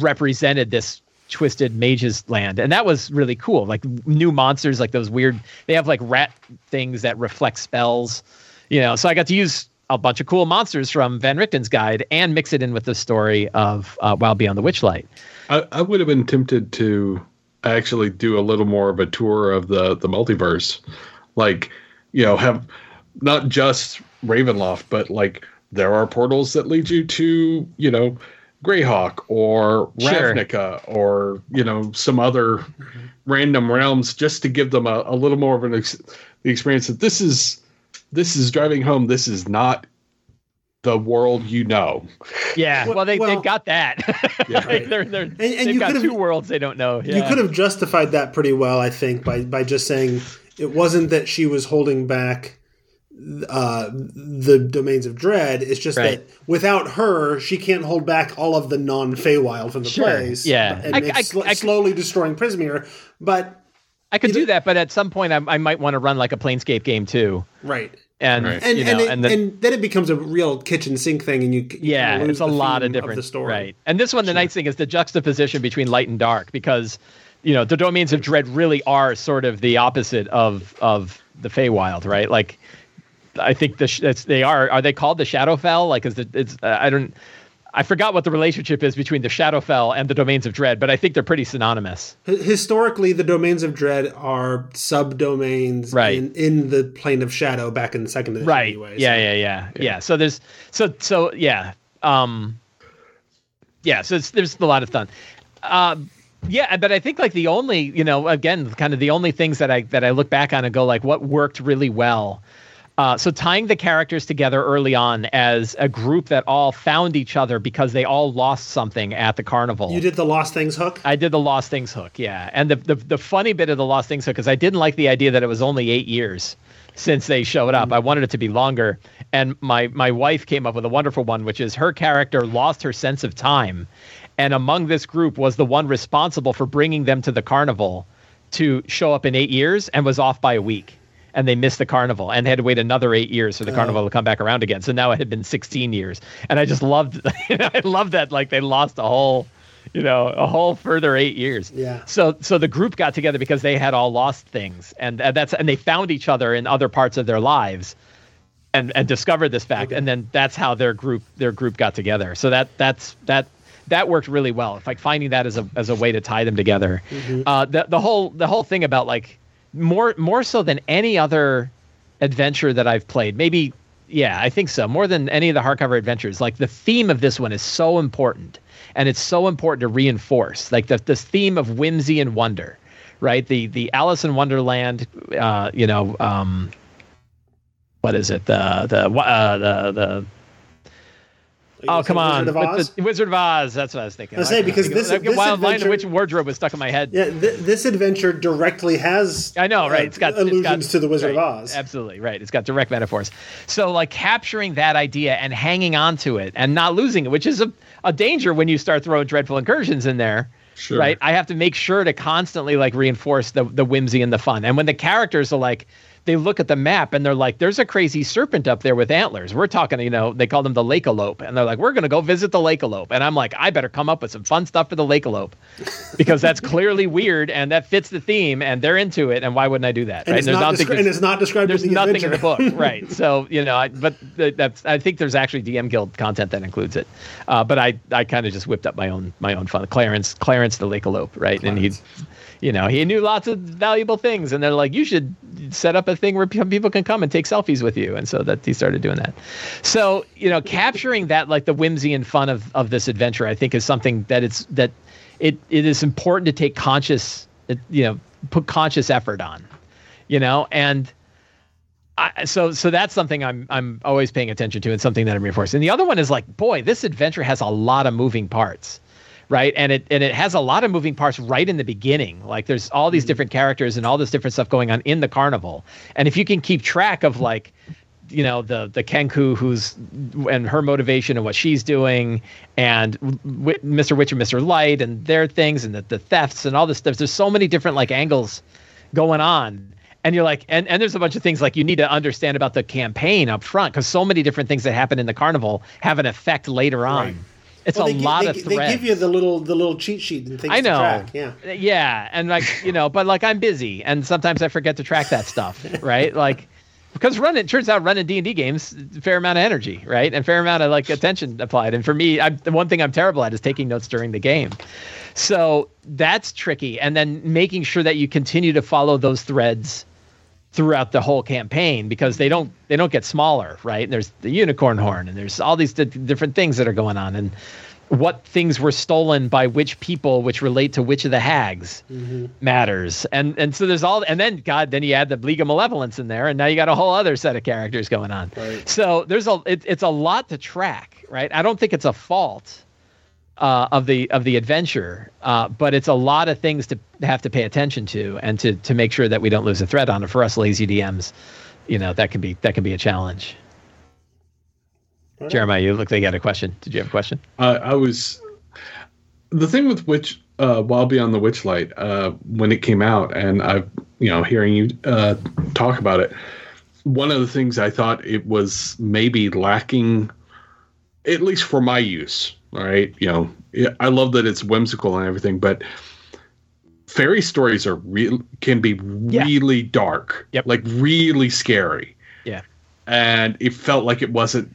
represented this twisted mage's land, and that was really cool. Like new monsters, like those weird, they have like rat things that reflect spells, you know, so I got to use a bunch of cool monsters from Van Richten's guide and mix it in with the story of uh, Wild Beyond the Witchlight. I, I would have been tempted to actually do a little more of a tour of the, the multiverse. Like, you know, have not just Ravenloft, but like there are portals that lead you to, you know, Greyhawk or Ravnica sure. or, you know, some other mm-hmm. random realms, just to give them a, a little more of an ex- experience that this is, This is driving home. This is not the world you know. Yeah, well, they well, they got that. Yeah, right. they're, they're, and, and they've got two worlds they don't know. Yeah. You could have justified that pretty well, I think, by, by just saying it wasn't that she was holding back uh, the Domains of Dread. It's just right. that without her, she can't hold back all of the non-Feywild from the sure. plays. Yeah, and I, I, sl- I, slowly destroying Prismeer, but... I could do that, but at some point I, I might want to run like a Planescape game too. Right. And right. And, you know, and, it, and, the, and then it becomes a real kitchen sink thing, and you, you yeah, lose it's a the lot of different of the story. Right. And this one, the sure. nice thing is the juxtaposition between light and dark, because you know the Domains of Dread really are sort of the opposite of of the Feywild, right? Like I think the that's, they are are they called the Shadowfell? Like is the it's uh, I don't. I forgot what the relationship is between the Shadowfell and the Domains of Dread, but I think they're pretty synonymous. Historically, the Domains of Dread are subdomains right. in, in the Plane of Shadow back in the second edition. Right. Anyway, yeah, so. yeah, yeah, yeah, yeah. So there's so so yeah, um, yeah. So it's, there's a lot of fun. Uh, yeah, but I think like the only you know again kind of the only things that I that I look back on and go like what worked really well. Uh, so tying the characters together early on as a group that all found each other because they all lost something at the carnival. You did the Lost Things hook? I did the Lost Things hook, yeah. And the the, the funny bit of the Lost Things hook is I didn't like the idea that it was only eight years since they showed up. Mm-hmm. I wanted it to be longer. And my, my wife came up with a wonderful one, which is her character lost her sense of time. And among this group was the one responsible for bringing them to the carnival to show up in eight years and was off by a week. And they missed the carnival, and they had to wait another eight years for the oh. carnival to come back around again. So now it had been sixteen years, and I just loved, I loved that like they lost a whole, you know, a whole further eight years. Yeah. So so the group got together because they had all lost things, and, and that's and they found each other in other parts of their lives, and and discovered this fact, okay. and then that's how their group their group got together. So that that's that. That worked really well. It's like finding that as a as a way to tie them together. Mm-hmm. Uh, the the whole the whole thing about like. More more so than any other adventure that I've played. Maybe, yeah, I think so. More than any of the hardcover adventures. Like, the theme of this one is so important. And it's so important to reinforce. Like, the, this theme of whimsy and wonder, right? The the Alice in Wonderland, uh, you know, um, what is it? The... the, uh, the, the Oh, come on. Wizard of Oz? The Wizard of Oz. That's what I was thinking. I was saying, because this... Like, this Wild Lion the Witch wardrobe was stuck in my head. Yeah, th- this adventure directly has... I know, right? Uh, it's got... Allusions it's got, to the Wizard right, of Oz. Absolutely, right. It's got direct metaphors. So, like, capturing that idea and hanging on to it and not losing it, which is a, a danger when you start throwing dreadful incursions in there, sure. right? I have to make sure to constantly, like, reinforce the, the whimsy and the fun. And when the characters are, like... they look at the map and they're like, there's a crazy serpent up there with antlers. We're talking, you know, they call them the lakealope. And they're like, we're going to go visit the lakealope. And I'm like, I better come up with some fun stuff for the lakealope because that's clearly weird and that fits the theme and they're into it. And why wouldn't I do that? And, right? it's, and, not, nothing, descri- and it's not described There's in the nothing adventure. in the book. Right. So, you know, I, but th- that's, I think there's actually D M Guild content that includes it. Uh, but I, I kind of just whipped up my own, my own fun. Clarence, Clarence, the lakealope. Right. Clarence. And he's, you know, he knew lots of valuable things, and they're like, you should set up a thing where people can come and take selfies with you. And so that he started doing that. So, you know, capturing that, like the whimsy and fun of, of this adventure, I think is something that it's, that it, it is important to take conscious, you know, put conscious effort on, you know, and I, so, so that's something I'm, I'm always paying attention to and something that I'm reinforcing. And the other one is like, boy, this adventure has a lot of moving parts. Right. And it and it has a lot of moving parts right in the beginning. Like there's all these different characters and all this different stuff going on in the carnival. And if you can keep track of like, you know, the the Kenku who's and her motivation and what she's doing and w- Mister Witch and Mister Light and their things and the, the thefts and all this stuff. There's so many different like angles going on. And you're like, and, and there's a bunch of things like you need to understand about the campaign up front because so many different things that happen in the carnival have an effect later on. Right. It's well, a give, lot they, of threads. They give you the little the little cheat sheet and things I know. to track. Yeah, yeah, and like you know, but like I'm busy, and sometimes I forget to track that stuff, right? Like because running, it turns out running D and D games, fair amount of energy, right, and fair amount of like attention applied. And for me, I, the one thing I'm terrible at is taking notes during the game, so that's tricky. And then making sure that you continue to follow those threads throughout the whole campaign because they don't they don't get smaller, right? And there's the unicorn horn and there's all these d- different things that are going on and what things were stolen by which people, which relate to which of the hags mm-hmm. matters. And and so there's all, and then God, then you add the League of Malevolence in there and now you got a whole other set of characters going on. Right. So there's a, it, it's a lot to track, right? I don't think it's a fault uh, of the, of the adventure. Uh, but it's a lot of things to have to pay attention to and to, to make sure that we don't lose a thread on it. For us lazy D Ms, you know, that can be, that can be a challenge. Right. Jeremiah, you look like you had a question. Did you have a question? Uh, I was, the thing with which, uh, Wild Beyond the Witchlight, uh, when it came out and I, you know, hearing you, uh, talk about it, one of the things I thought it was maybe lacking, at least for my use. All right, you know, I love that it's whimsical and everything, but fairy stories are real can be yeah. really dark, yep. like really scary. Yeah, and it felt like it wasn't.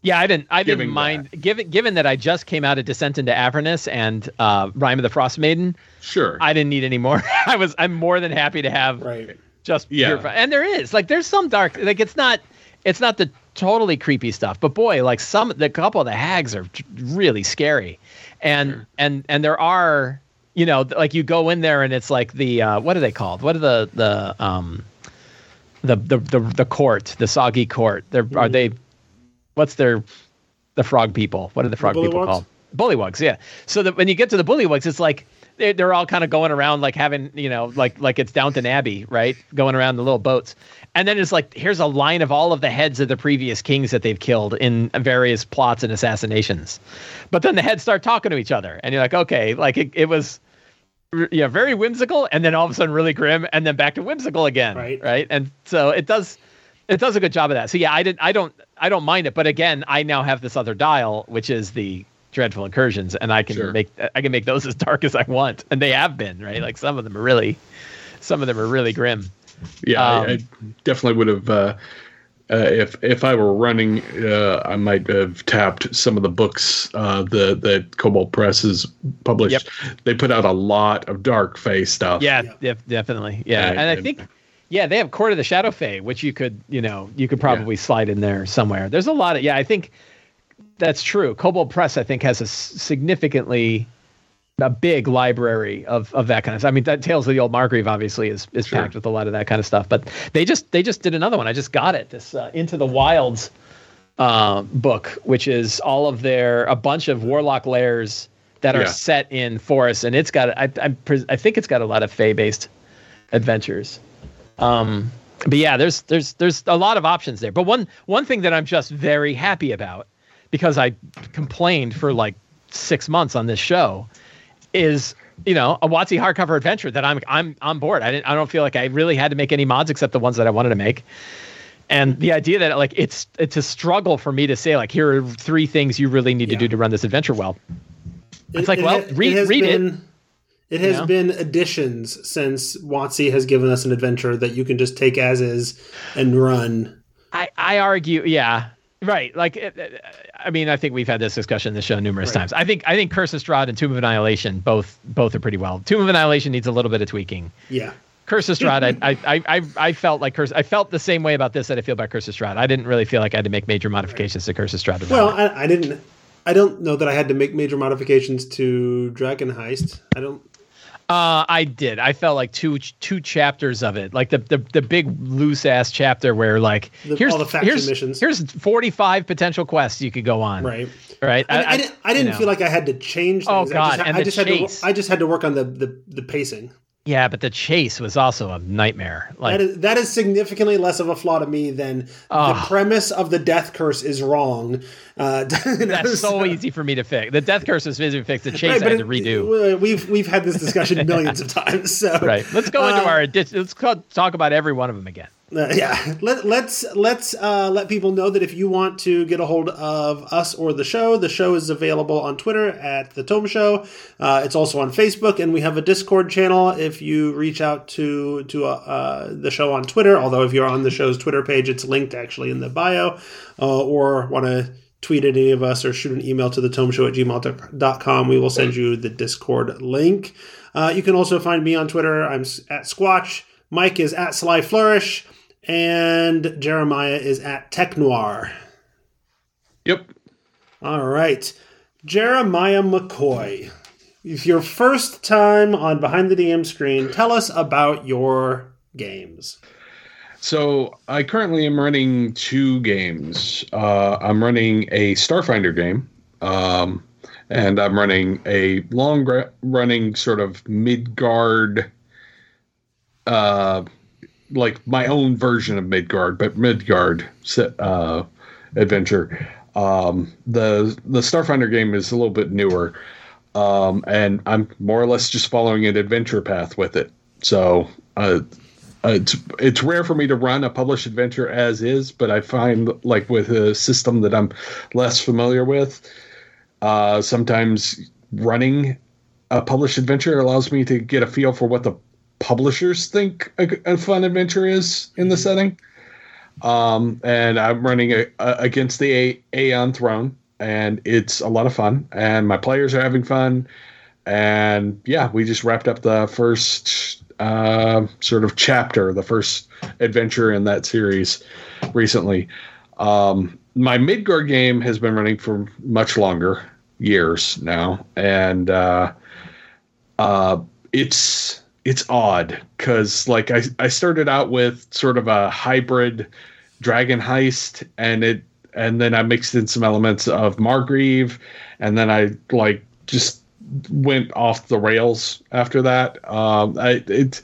Yeah, I didn't. I didn't mind. That. Given given that I just came out of Descent into Avernus and uh, Rime of the Frost Maiden, sure, I didn't need any more. I was. I'm more than happy to have right. just yeah. pure fun. And there is like there's some dark like it's not it's not the. totally creepy stuff, but boy, like some the couple of the hags are really scary, and sure. and and there are you know like you go in there and it's like the uh, what are they called? What are the the um the the the, the court, the soggy court? They're, mm-hmm. Are they? What's their the frog people? What are the frog the people called? Bullywugs, yeah. So that when you get to the bullywugs, it's like they're, they're all kind of going around like having you know like like it's Downton Abbey, right? Going around the little boats. And then it's like, here's a line of all of the heads of the previous kings that they've killed in various plots and assassinations. But then the heads start talking to each other. And you're like, okay, like it, it was yeah, very whimsical. And then all of a sudden really grim. And then back to whimsical again. Right. Right. And so it does, it does a good job of that. So yeah, I didn't, I don't, I don't mind it. But again, I now have this other dial, which is the dreadful incursions. And I can sure. make, I can make those as dark as I want. And they have been, right. Like some of them are really, some of them are really grim. Yeah, um, I, I definitely would have. Uh, uh, if if I were running, uh, I might have tapped some of the books uh, the that Kobold Press has published. Yep. They put out a lot of dark fae stuff. Yeah, yep. def- definitely. Yeah, and, and I think, yeah, they have Court of the Shadow Fae, which you could, you know, you could probably yeah. slide in there somewhere. There's a lot of yeah. I think that's true. Kobold Press, I think, has a significantly. a big library of, of that kind of stuff. I mean, that Tales of the Old Margrave obviously is, is sure. packed with a lot of that kind of stuff, but they just, they just did another one. I just got it. This uh, Into the Wilds uh, book, which is all of their, a bunch of warlock lairs that are yeah. set in forests. And it's got, I, I, I think it's got a lot of fae based adventures. Um, but yeah, there's, there's, there's a lot of options there, but one, one thing that I'm just very happy about because I complained for like six months on this show is you know, a W A T S I hardcover adventure that I'm I'm on board. I didn't I don't feel like I really had to make any mods except the ones that I wanted to make. And the idea that like it's it's a struggle for me to say like here are three things you really need yeah. to do to run this adventure well. It, it's like it well ha- read it read been, it. It has you know? been additions since W A T S I has given us an adventure that you can just take as is and run. I I argue yeah. Right, like, it, it, I mean, I think we've had this discussion in the show numerous right. times. I think, I think, Curse of Strahd and Tomb of Annihilation both both are pretty well. Tomb of Annihilation needs a little bit of tweaking. Yeah, Curse of Strahd, I, I, I, I felt like Curse. I felt the same way about this that I feel about Curse of Strahd. I didn't really feel like I had to make major modifications right. to Curse of Strahd. Well, I, I didn't. I don't know that I had to make major modifications to Dragon Heist. I don't. Uh, I did. I felt like two two chapters of it, like the the, the big loose ass chapter where like the, here's all the faction here's, missions. Here's forty-five potential quests you could go on. Right, right. I, I, I, I, I didn't know. feel like I had to change. Things. Oh God, I just, and I, the just had to, I just had to work on the, the, the pacing. Yeah, but the chase was also a nightmare. Like that is, that is significantly less of a flaw to me than oh, the premise of the death curse is wrong. Uh, that's so easy for me to fix. The death curse is easy to fix. The chase right, I had to redo. We've we've had this discussion millions of times. So right, let's go into uh, our let's talk about every one of them again. Uh, yeah, let, let's let's uh, let people know that if you want to get a hold of us or the show, the show is available on Twitter at The Tome Show. Uh, it's also on Facebook, and we have a Discord channel. If you reach out to to uh, uh, the show on Twitter, although if you're on the show's Twitter page, it's linked actually in the bio, uh, or want to tweet at any of us or shoot an email to thetomeshow at gmail dot com, we will send you the Discord link. Uh, you can also find me on Twitter. I'm at Squatch. Mike is at Sly Flourish, and Jeremiah is at Tech Noir. Yep. All right. Jeremiah McCoy, if your first time on Behind the D M screen, tell us about your games. So I currently am running two games. Uh, I'm running a Starfinder game, um, and I'm running a long-running sort of Midgard Uh, like my own version of Midgard, but Midgard uh, adventure. Um, the the Starfinder game is a little bit newer, um, and I'm more or less just following an adventure path with it. So uh, it's it's rare for me to run a published adventure as is, but I find like with a system that I'm less familiar with, uh, sometimes running a published adventure allows me to get a feel for what the publishers think a, a fun adventure is in the setting. Um, and I'm running a, a, against the Aeon Throne, and it's a lot of fun, and my players are having fun. And yeah, we just wrapped up the first uh, sort of chapter, the first adventure in that series recently. Um, my Midgard game has been running for much longer, years now. And uh, uh, it's... It's odd because like I, I started out with sort of a hybrid Dragon Heist, and it and then I mixed in some elements of Margrave, and then I like just went off the rails after that. Um, I, it's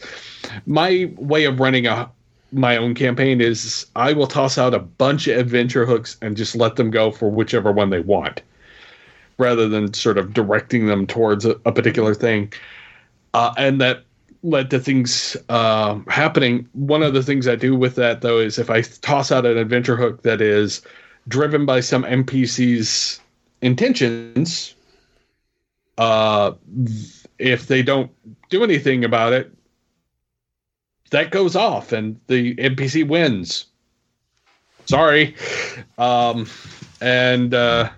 my way of running a my own campaign is I will toss out a bunch of adventure hooks and just let them go for whichever one they want, rather than sort of directing them towards a, a particular thing, uh, and that. Let the things uh, happening. One of the things I do with that, though, is if I toss out an adventure hook that is driven by some N P C's intentions, uh, if they don't do anything about it, that goes off and the N P C wins. Sorry. Um, and uh,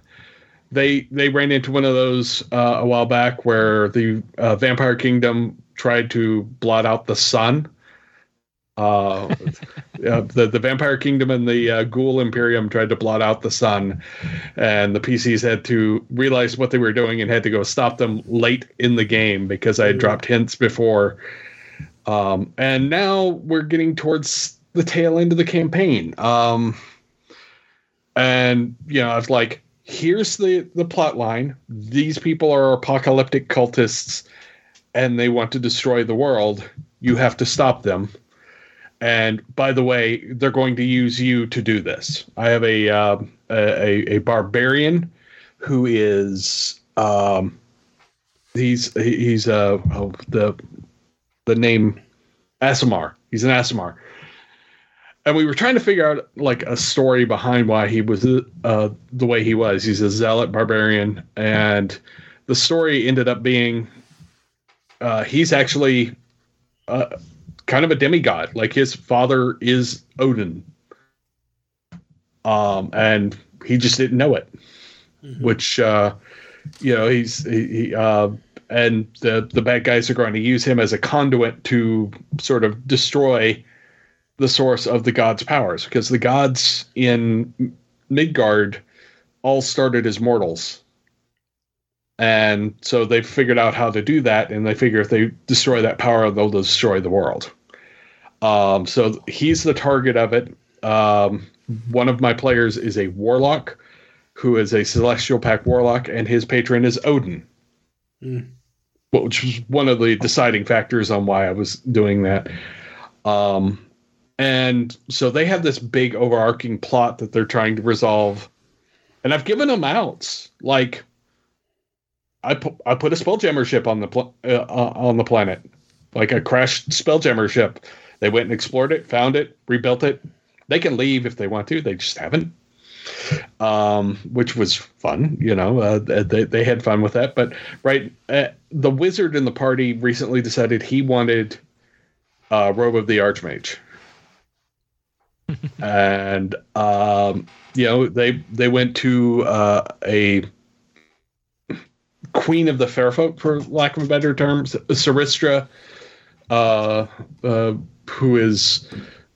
they they ran into one of those uh, a while back where the uh, Vampire Kingdom tried to blot out the sun. Uh, uh, the, the Vampire Kingdom and the uh, Ghoul Imperium tried to blot out the sun, and the P Cs had to realize what they were doing and had to go stop them late in the game because I had dropped hints before. Um, and now we're getting towards the tail end of the campaign. Um, and, you know, I was like, here's the, the plot line. These people are apocalyptic cultists, and they want to destroy the world. You have to stop them. And by the way, they're going to use you to do this. I have a uh, a, a barbarian who is um, he's he's uh oh, the the name Asimar. He's an Asimar. And we were trying to figure out like a story behind why he was uh, the way he was. He's a zealot barbarian, and the story ended up being uh, he's actually uh, kind of a demigod. Like his father is Odin, um, and he just didn't know it. Mm-hmm. Which uh, you know he's he, he uh, and the the bad guys are going to use him as a conduit to sort of destroy the source of the gods' powers, because the gods in Midgard all started as mortals. And so they figured out how to do that, and they figure if they destroy that power, they'll destroy the world. Um, so he's the target of it. Um, one of my players is a warlock, who is a Celestial Pack warlock, and his patron is Odin. Mm. Which was one of the deciding factors on why I was doing that. Um, And so they have this big overarching plot that they're trying to resolve. And I've given them outs. Like, I, pu- I put a Spelljammer ship on the, pl- uh, uh, on the planet. Like, a crashed Spelljammer ship. They went and explored it, found it, rebuilt it. They can leave if they want to. They just haven't. Um, which was fun, you know. Uh, they, they had fun with that. But, right, uh, the wizard in the party recently decided he wanted uh, Robe of the Archmage. And, um, you know, they they went to uh, a queen of the Fairfolk, for lack of a better term, Saristra, uh, uh, who is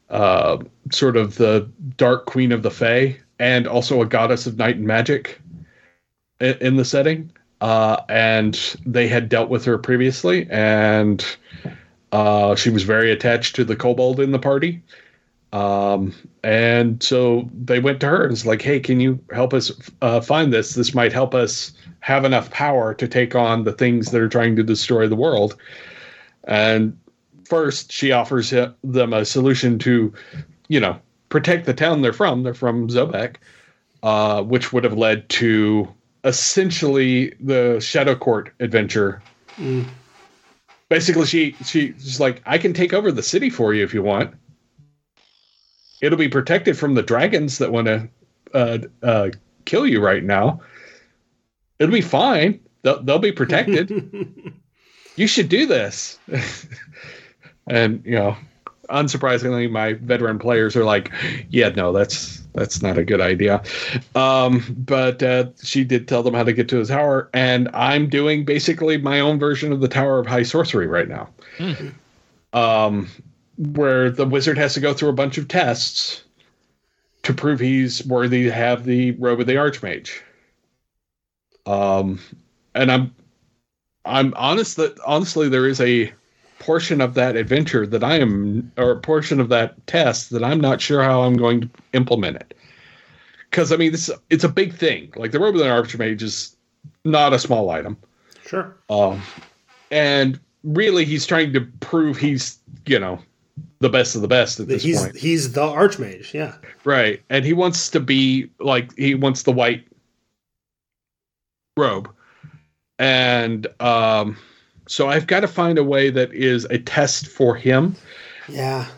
uh, sort of the dark queen of the Fae, and also a goddess of night and magic in, in the setting. Uh, and they had dealt with her previously, and uh, she was very attached to the kobold in the party. Um, and so they went to her and was like, hey, can you help us uh, find this? This might help us have enough power to take on the things that are trying to destroy the world. And first, she offers them a solution to, you know, protect the town they're from. They're from Zobek, uh, which would have led to essentially the Shadow Court adventure. Mm. Basically, she she's like, I can take over the city for you if you want. It'll be protected from the dragons that want to uh, uh, kill you right now. It'll be fine. They'll, they'll be protected. You should do this. And, you know, unsurprisingly, my veteran players are like, yeah, no, that's that's not a good idea. Um, but uh, she did tell them how to get to the tower. And I'm doing basically my own version of the Tower of High Sorcery right now. Mm-hmm. Um Where the wizard has to go through a bunch of tests to prove he's worthy to have the Robe of the Archmage. Um, and I'm, I'm honest that honestly there is a portion of that adventure that I am, or a portion of that test that I'm not sure how I'm going to implement it. Because I mean, this it's a big thing. Like the Robe of the Archmage is not a small item. Sure. Um, and really, he's trying to prove he's, you know, the best of the best at this he's, point. He's the Archmage, yeah. Right. And he wants to be, like, he wants the white robe. And um, so I've got to find a way that is a test for him. Yeah.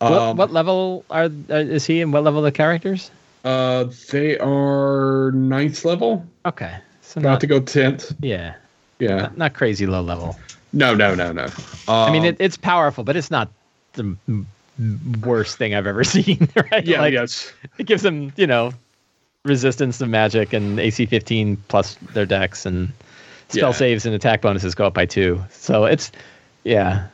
Um, what, what level are is he and what level are the characters? Uh, they are ninth level. Okay. So About not, to go tenth. Yeah. Yeah. Not, not crazy low level. No, no, no, no. Um, I mean, it, it's powerful, but it's not the worst thing I've ever seen, right? Yeah, like, yes. It gives them, you know, resistance to magic and A C fifteen plus their dex, and spell yeah. saves and attack bonuses go up by two. So it's, yeah.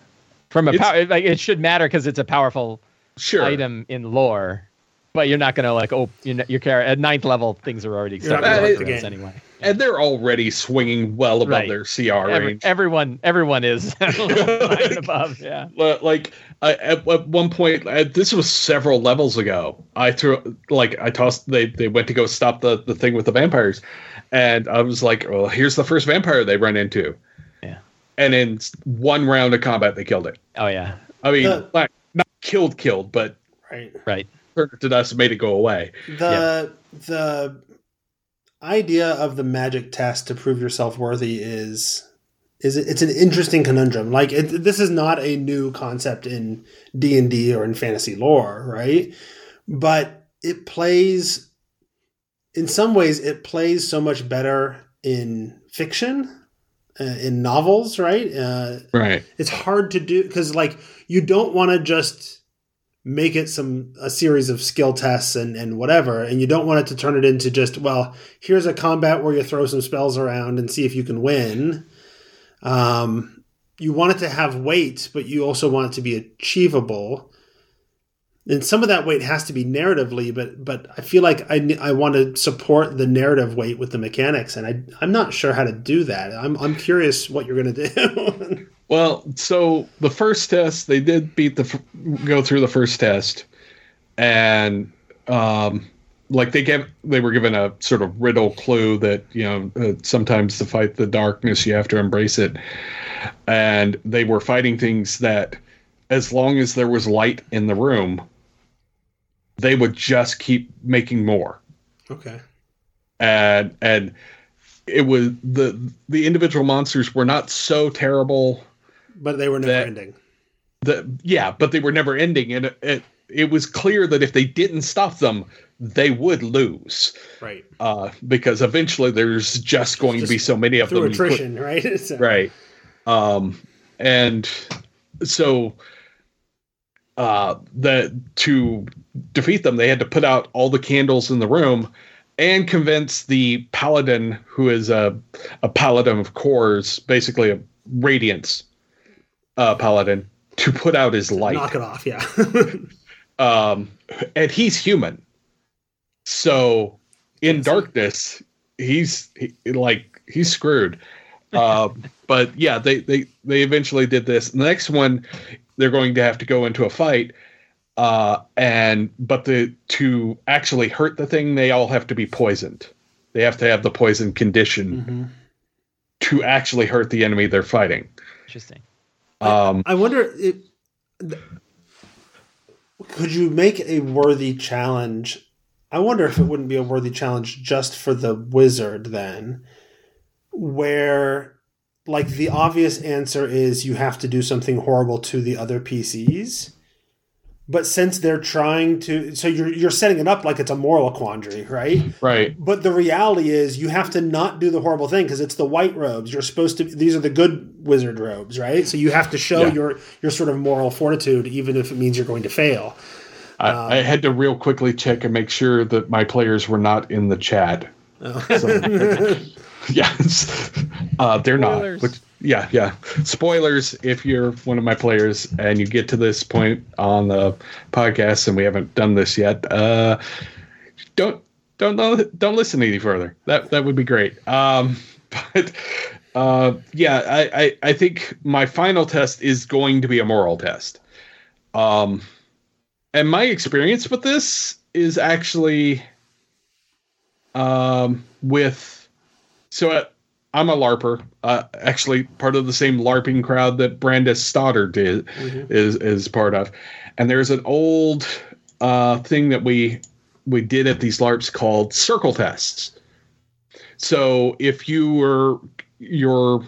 From a it's, power, like, it should matter because it's a powerful sure. item in lore, but you're not going to, like, oh, you're, you're at ninth level, things are already accepted uh, anyway. And they're already swinging well above right. their C R Every, range. Everyone, everyone is like, above. Yeah. Like I, at, at one point, I, this was several levels ago. I threw, like, I tossed. They they went to go stop the, the thing with the vampires, and I was like, "Well, here's the first vampire they run into." Yeah. And in one round of combat, they killed it. Oh yeah. I mean, the, like, not killed, killed, but right, right. Turned it to dust, made it go away. The yeah. the. idea of the magic test to prove yourself worthy is is it, it's an interesting conundrum. Like it, this is not a new concept in D and D or in fantasy lore, right? But it plays, in some ways, it plays so much better in fiction, uh, in novels, right? Uh, right. It's hard to do because, like, you don't want to just make it some a series of skill tests and, and whatever, and you don't want it to turn it into just, well, here's a combat where you throw some spells around and see if you can win. Um, you want it to have weight, but you also want it to be achievable. And some of that weight has to be narratively, but but I feel like I, I want to support the narrative weight with the mechanics, and I, I'm not sure how to do that. I'm I'm curious what you're going to do. Well, so the first test, they did beat the go through the first test, and um, like they gave, they were given a sort of riddle clue that, you know, uh, sometimes to fight the darkness you have to embrace it, and they were fighting things that, as long as there was light in the room, they would just keep making more. Okay, and and. It was the the individual monsters were not so terrible, but they were never that, ending. The yeah, but they were never ending, and it, it it was clear that if they didn't stop them, they would lose. Right. Uh, because eventually there's just going just to be so many of through them. Through attrition, put, right? So. Right. Um, and so uh, the to defeat them, they had to put out all the candles in the room. And convince the paladin, who is a, a paladin of cores, basically a radiance uh, paladin, to put out his light. Knock it off, yeah. um, and he's human. So in darkness, he's he, like, he's screwed. Uh, but yeah, they, they, they eventually did this. And the next one, they're going to have to go into a fight. Uh, and, but the, to actually hurt the thing, they all have to be poisoned. They have to have the poison condition mm-hmm. to actually hurt the enemy they're fighting. Interesting. Um, I, I wonder if, could you make a worthy challenge? I wonder if it wouldn't be a worthy challenge just for the wizard then, where like the obvious answer is you have to do something horrible to the other P Cs. But since they're trying to, so you're you're setting it up like it's a moral quandary, right? Right. But the reality is, you have to not do the horrible thing because it's the white robes. You're supposed to. These are the good wizard robes, right? So you have to show yeah. your your sort of moral fortitude, even if it means you're going to fail. I, um, I had to real quickly check and make sure that my players were not in the chat. Oh. So, yes, uh, they're Spoilers. not. Which, Yeah, yeah. Spoilers, if you're one of my players and you get to this point on the podcast and we haven't done this yet, uh, don't don't don't listen any further. That that would be great. Um, but uh, yeah, I, I, I think my final test is going to be a moral test. Um, and my experience with this is actually um, with so. Uh, I'm a LARPer, uh, actually part of the same LARPing crowd that Brandis Stoddard did, mm-hmm. is is part of. And there's an old uh, thing that we we did at these LARPs called circle tests. So if you were your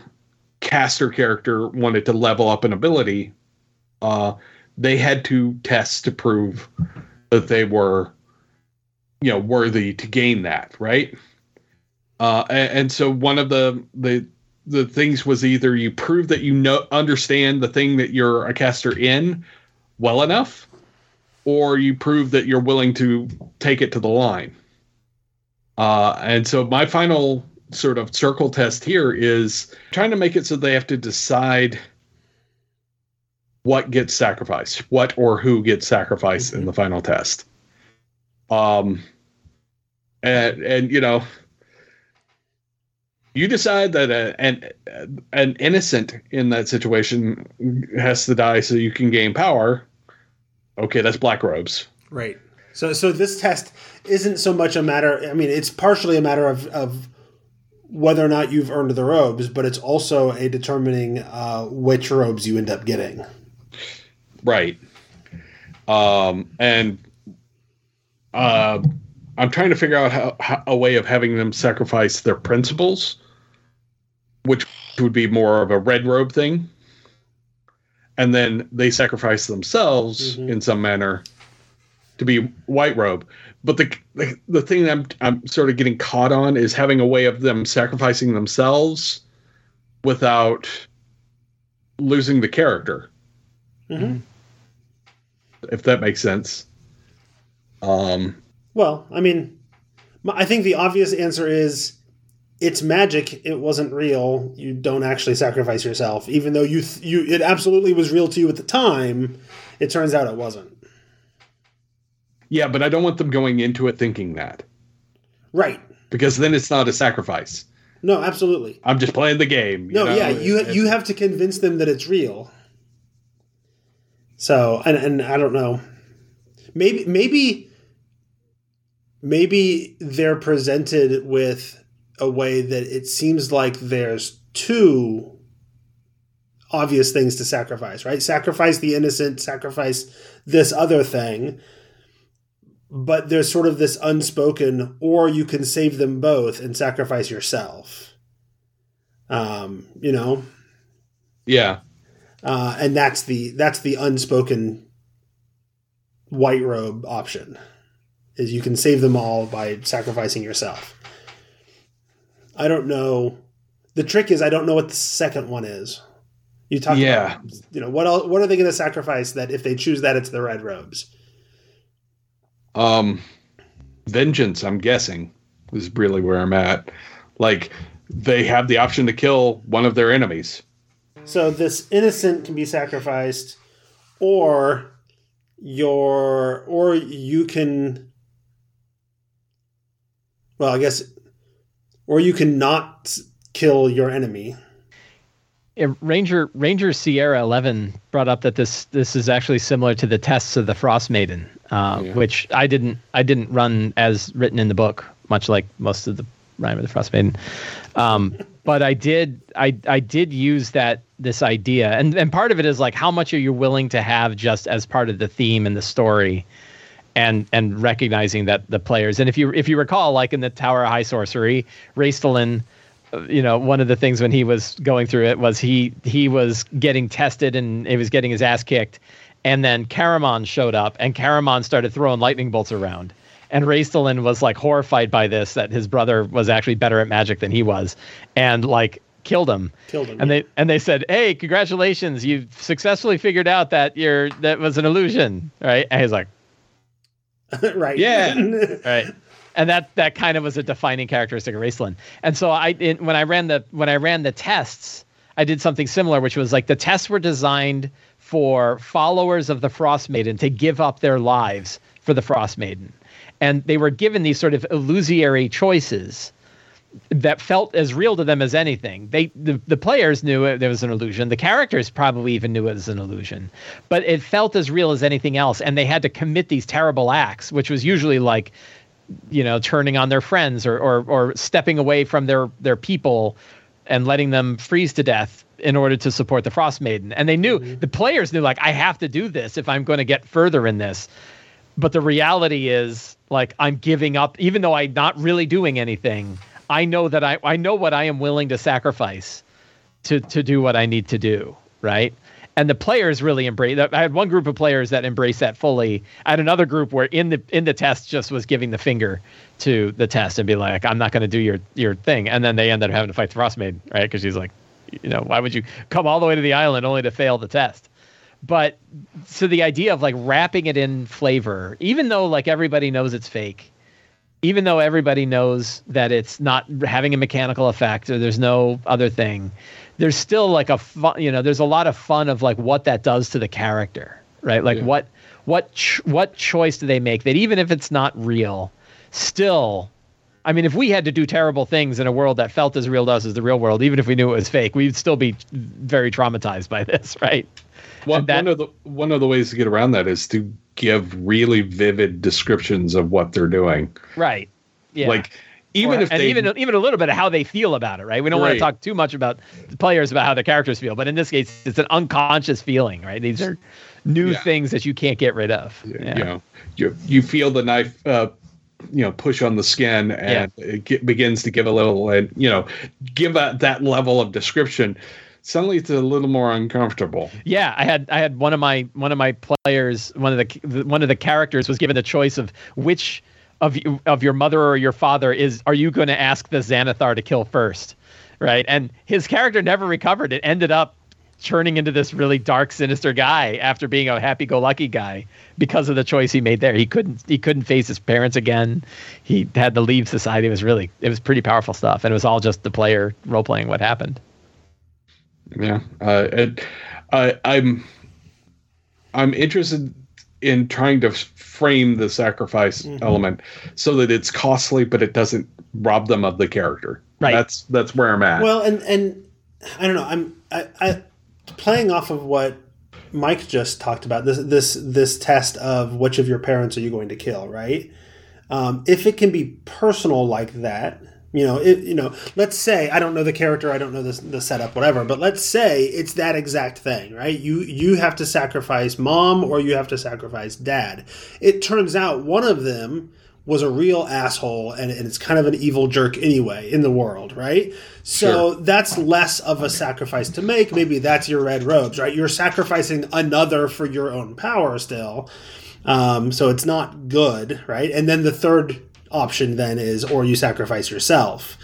caster character wanted to level up an ability, uh, they had to test to prove that they were, you know, worthy to gain that, right? Uh, and, and so one of the, the the things was either you prove that you know understand the thing that you're a caster in well enough, or you prove that you're willing to take it to the line. Uh, and so my final sort of circle test here is trying to make it so they have to decide what gets sacrificed, what or who gets sacrificed mm-hmm. in the final test. Um, and, and you know. You decide that a, an an innocent in that situation has to die so you can gain power. Okay, that's black robes. Right. So so this test isn't so much a matter – I mean, it's partially a matter of, of whether or not you've earned the robes, but it's also a determining uh, which robes you end up getting. Right. Um, and uh, I'm trying to figure out how, how, a way of having them sacrifice their principles. Which would be more of a red robe thing. And then they sacrifice themselves mm-hmm. in some manner to be white robe. But the, the the thing that I'm I'm sort of getting caught on is having a way of them sacrificing themselves without losing the character. Mm-hmm. If that makes sense. Um, well, I mean, I think the obvious answer is it's magic. It wasn't real. You don't actually sacrifice yourself, even though you th- you it absolutely was real to you at the time. It turns out it wasn't. Yeah, but I don't want them going into it thinking that. Right. Because then it's not a sacrifice. No, absolutely. I'm just playing the game. You no, know? yeah, you it, you have to convince them that it's real. So, and and I don't know. Maybe maybe maybe they're presented with a way that it seems like there's two obvious things to sacrifice, right? Sacrifice the innocent, sacrifice this other thing. But there's sort of this unspoken, or you can save them both and sacrifice yourself. Um, you know? Yeah. Uh, and that's the that's the unspoken white robe option, is you can save them all by sacrificing yourself. I don't know. The trick is I don't know what the second one is. You talk yeah. about, you know, what else, what are they going to sacrifice that if they choose that it's the red robes? Um, vengeance, I'm guessing, is really where I'm at. Like, they have the option to kill one of their enemies. So this innocent can be sacrificed, or your, or you can, well, I guess, or you can not kill your enemy. Ranger Ranger Sierra eleven brought up that this this is actually similar to the tests of the Frost Maiden, uh, yeah. which I didn't I didn't run as written in the book, much like most of the Rime of the Frost Maiden. Um, but I did I I did use that this idea, and and part of it is like how much are you willing to have just as part of the theme and the story, and and recognizing that the players, and if you if you recall, like in the Tower of High Sorcery, Raistlin, you know, one of the things when he was going through it was he he was getting tested and he was getting his ass kicked. And then Caramon showed up and Caramon started throwing lightning bolts around. And Raistlin was like horrified by this, that his brother was actually better at magic than he was, and like killed him. Killed him. And yeah. they and they said, "Hey, congratulations, you've successfully figured out that you're that was an illusion." Right. And he's like, right. Yeah. right. And that, that kind of was a defining characteristic of Raistlin. And so I in, when I ran the when I ran the tests, I did something similar, which was like the tests were designed for followers of the Frost Maiden to give up their lives for the Frost Maiden. And they were given these sort of illusory choices that felt as real to them as anything. They the, the players knew it, there was an illusion. The characters probably even knew it was an illusion. But it felt as real as anything else. And they had to commit these terrible acts, which was usually like, you know, turning on their friends or, or, or stepping away from their, their people and letting them freeze to death in order to support the Frost Maiden. And they knew, mm-hmm. the players knew, like, I have to do this if I'm going to get further in this. But the reality is, like, I'm giving up, even though I'm not really doing anything. I know that I, I know what I am willing to sacrifice to, to do what I need to do. Right. And the players really embrace that. I had one group of players that embraced that fully. I had another group where in the in the test just was giving the finger to the test and be like, "I'm not going to do your your thing." And then they ended up having to fight the Frost Maiden, right? Because she's like, you know, why would you come all the way to the island only to fail the test? But so the idea of like wrapping it in flavor, even though like everybody knows it's fake, even though everybody knows that it's not having a mechanical effect or there's no other thing, there's still like a fun, you know, there's a lot of fun of like what that does to the character, right? Like yeah. what, what, ch- what choice do they make that even if it's not real, still, I mean, if we had to do terrible things in a world that felt as real to us as the real world, even if we knew it was fake, we'd still be very traumatized by this, right? Well, that, one of the, one of the ways to get around that is to give really vivid descriptions of what they're doing. Right. Yeah. Like, Even or, if and they, even even a little bit of how they feel about it, right? We don't right. want to talk too much about the players about how the characters feel, but in this case, it's an unconscious feeling, right? These are new yeah. things that you can't get rid of. Yeah. You know, you you feel the knife uh, you know, push on the skin, and yeah. it get, begins to give a little, and you know, give a, that level of description. Suddenly, it's a little more uncomfortable. Yeah, I had I had one of my one of my players, one of the one of the characters was given the choice of which of you, of your mother or your father is. Are you going to ask the Xanathar to kill first, right? And his character never recovered. It ended up turning into this really dark, sinister guy after being a happy-go-lucky guy because of the choice he made there. He couldn't he couldn't face his parents again. He had to leave society. It was really it was pretty powerful stuff, and it was all just the player role-playing what happened. Yeah, uh, it, uh, I'm I'm interested in trying to frame the sacrifice mm-hmm. element so that it's costly, but it doesn't rob them of the character. Right. That's that's where I'm at. Well, and and I don't know. I'm I. I playing off of what Mike just talked about, this this this test of which of your parents are you going to kill, right? Um, if it can be personal like that, you know, it, you know, let's say I don't know the character, I don't know this, the setup, whatever, but let's say it's that exact thing, right? You you have to sacrifice mom or you have to sacrifice dad. It turns out one of them was a real asshole, and, and it's kind of an evil jerk anyway in the world, right? So sure. That's less of a sacrifice to make. Maybe that's your red robes, right? You're sacrificing another for your own power still. Um, so it's not good, right? And then the third option then is, or you sacrifice yourself,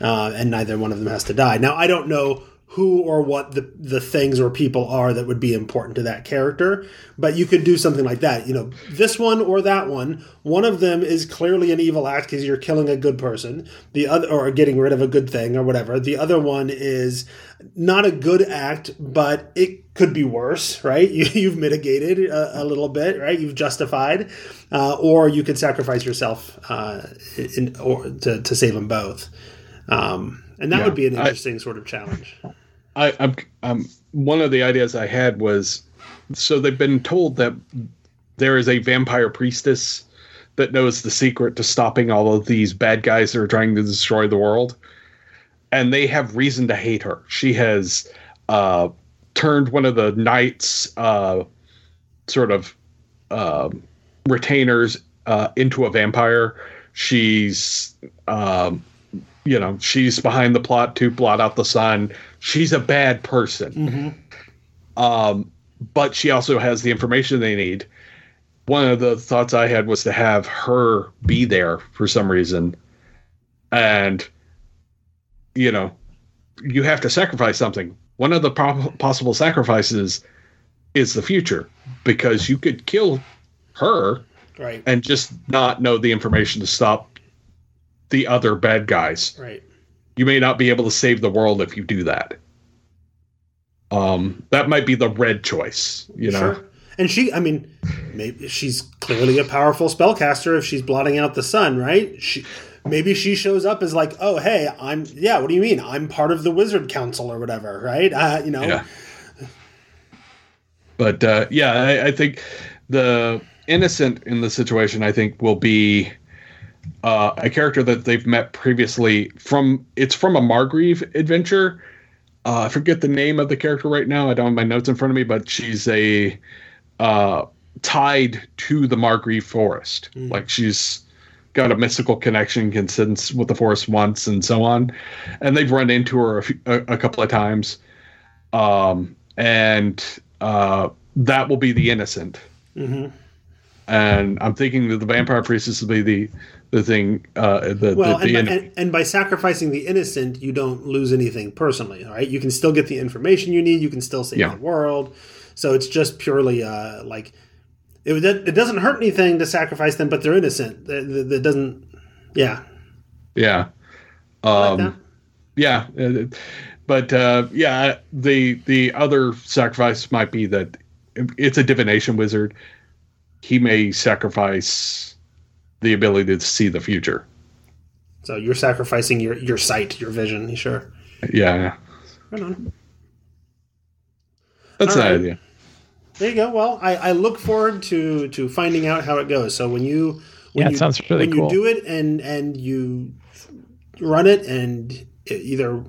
uh, and neither one of them has to die. Now, I don't know who or what the, the things or people are that would be important to that character. But you could do something like that. You know, this one or that one, one of them is clearly an evil act because you're killing a good person, the other, or getting rid of a good thing or whatever. The other one is not a good act, but it could be worse, right? You, you've mitigated a, a little bit, right? You've justified. Uh, or you could sacrifice yourself uh, in, or to, to save them both. Um, and that yeah, would be an interesting I, sort of challenge. I, I'm, um, one of the ideas I had was, so they've been told that there is a vampire priestess that knows the secret to stopping all of these bad guys that are trying to destroy the world. And they have reason to hate her. She has uh, turned one of the knights uh, sort of uh, retainers uh, into a vampire. She's... Um, You know, she's behind the plot to blot out the sun. She's a bad person. Mm-hmm. Um, but she also has the information they need. One of the thoughts I had was to have her be there for some reason. And, you know, you have to sacrifice something. One of the pro- possible sacrifices is the future, because you could kill her right. and just not know the information to stop the other bad guys. Right. You may not be able to save the world if you do that. Um, that might be the red choice, you sure. know. And she, I mean, maybe she's clearly a powerful spellcaster if she's blotting out the sun, right? She, maybe she shows up as like, oh, hey, I'm, yeah, what do you mean? I'm part of the wizard council or whatever, right? Uh, you know. Yeah. But, uh, yeah, I, I think the innocent in the situation, I think, will be Uh, a character that they've met previously from it's from a Margrave adventure. Uh, I forget the name of the character right now. I don't have my notes in front of me, but she's a uh, tied to the Margrave forest. Mm. Like she's got a mystical connection, can sense with the forest once and so on. And they've run into her a, few, a, a couple of times. Um, and uh, that will be the innocent. Mm-hmm. And I'm thinking that the vampire priestess will be the the thing. Uh, the, well, the, the and, by, and, and by sacrificing the innocent, you don't lose anything personally, right? You can still get the information you need. You can still save yeah. the world. So it's just purely uh, like it, it doesn't hurt anything to sacrifice them, but they're innocent. That doesn't. Yeah. Yeah. Um, like that? Yeah. But uh, yeah, the the other sacrifice might be that it's a divination wizard. He may sacrifice the ability to see the future. So you're sacrificing your, your sight, your vision, you sure? Yeah. Right on. That's an idea. There you go. Well, I, I look forward to, to finding out how it goes. So when you when, yeah, you, sounds really when cool. you do it and, and you run it and it either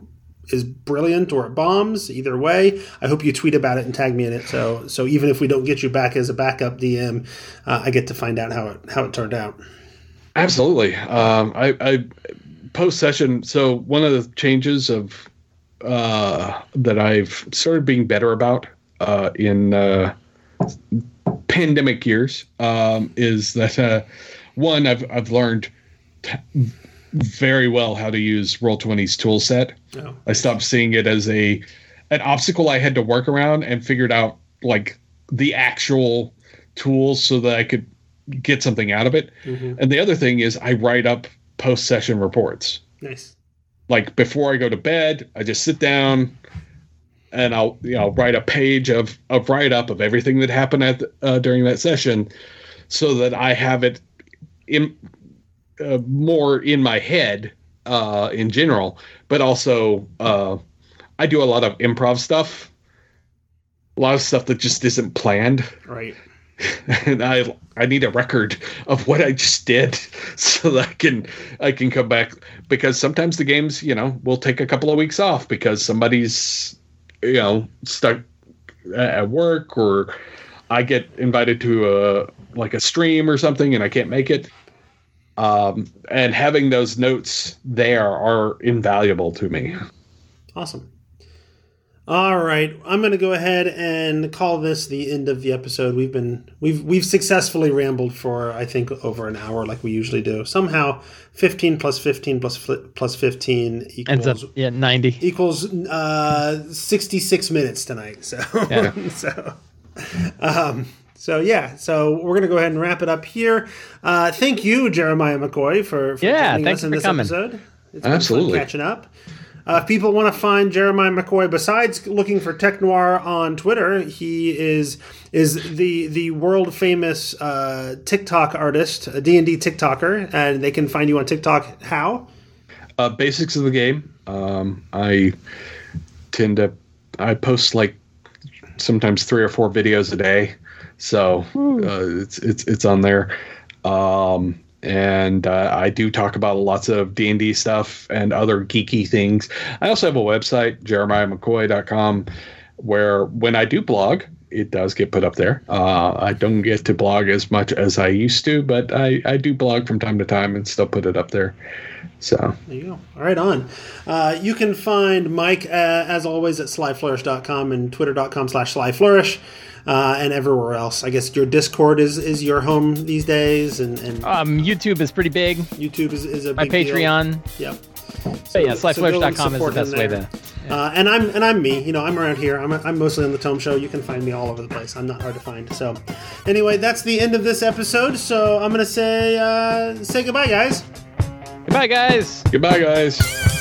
is brilliant or it bombs, either way, I hope you tweet about it and tag me in it, so so even if we don't get you back as a backup D M, uh, I get to find out how it how it turned out. Absolutely. Um, I, I post session. So one of the changes of uh, that I've started being better about uh, in uh, pandemic years um, is that uh, one I've I've learned t- very well how to use Roll twenty's tool set. Oh. I stopped seeing it as a an obstacle I had to work around and figured out like the actual tools so that I could get something out of it. Mm-hmm. And the other thing is I write up post session reports. Nice. Like before I go to bed, I just sit down and I'll, you know, write a page of, of write up of everything that happened at the, uh, during that session so that I have it in uh, more in my head uh, in general, but also uh, I do a lot of improv stuff, a lot of stuff that just isn't planned. Right. And I I need a record of what I just did so that I can I can come back, because sometimes the games, you know, will take a couple of weeks off because somebody's, you know, stuck at work, or I get invited to a like a stream or something and I can't make it. Um, and having those notes there are invaluable to me. Awesome. All right, I'm going to go ahead and call this the end of the episode. We've been we've we've successfully rambled for I think over an hour, like we usually do. Somehow, fifteen plus fifteen plus plus fifteen equals ends up, yeah ninety equals uh, sixty-six minutes tonight. So yeah. so um, so yeah, so we're going to go ahead and wrap it up here. Uh, thank you, Jeremiah McCoy, for, for yeah, joining us in this coming. episode. It's Absolutely. been fun catching up. Uh, if people want to find Jeremiah McCoy, besides looking for Tech Noir on Twitter, he is is the the world famous uh, TikTok artist, a D and D TikToker, and they can find you on TikTok. How? Uh, basics of the game. Um, I tend to I post like sometimes three or four videos a day, so uh, it's it's it's on there. Um, And uh, I do talk about lots of D and D stuff and other geeky things. I also have a website, jeremiah mccoy dot com, where when I do blog, it does get put up there. Uh, I don't get to blog as much as I used to, but I, I do blog from time to time and still put it up there. So there you go. All right, on. Uh, you can find Mike, uh, as always, at sly flourish dot com and twitter dot com slash sly flourish. Uh, and everywhere else. I guess your Discord is, is your home these days. And, and um, YouTube is pretty big. YouTube is, is a big deal. My Patreon. Yep. So, yeah, sly flourish dot com is the best way to... Yeah. Uh, and I'm and I'm me. You know, I'm around here. I'm I'm mostly on the Tome Show. You can find me all over the place. I'm not hard to find. So, anyway, that's the end of this episode. So I'm gonna say uh, say goodbye, guys. Goodbye, guys. Goodbye, guys.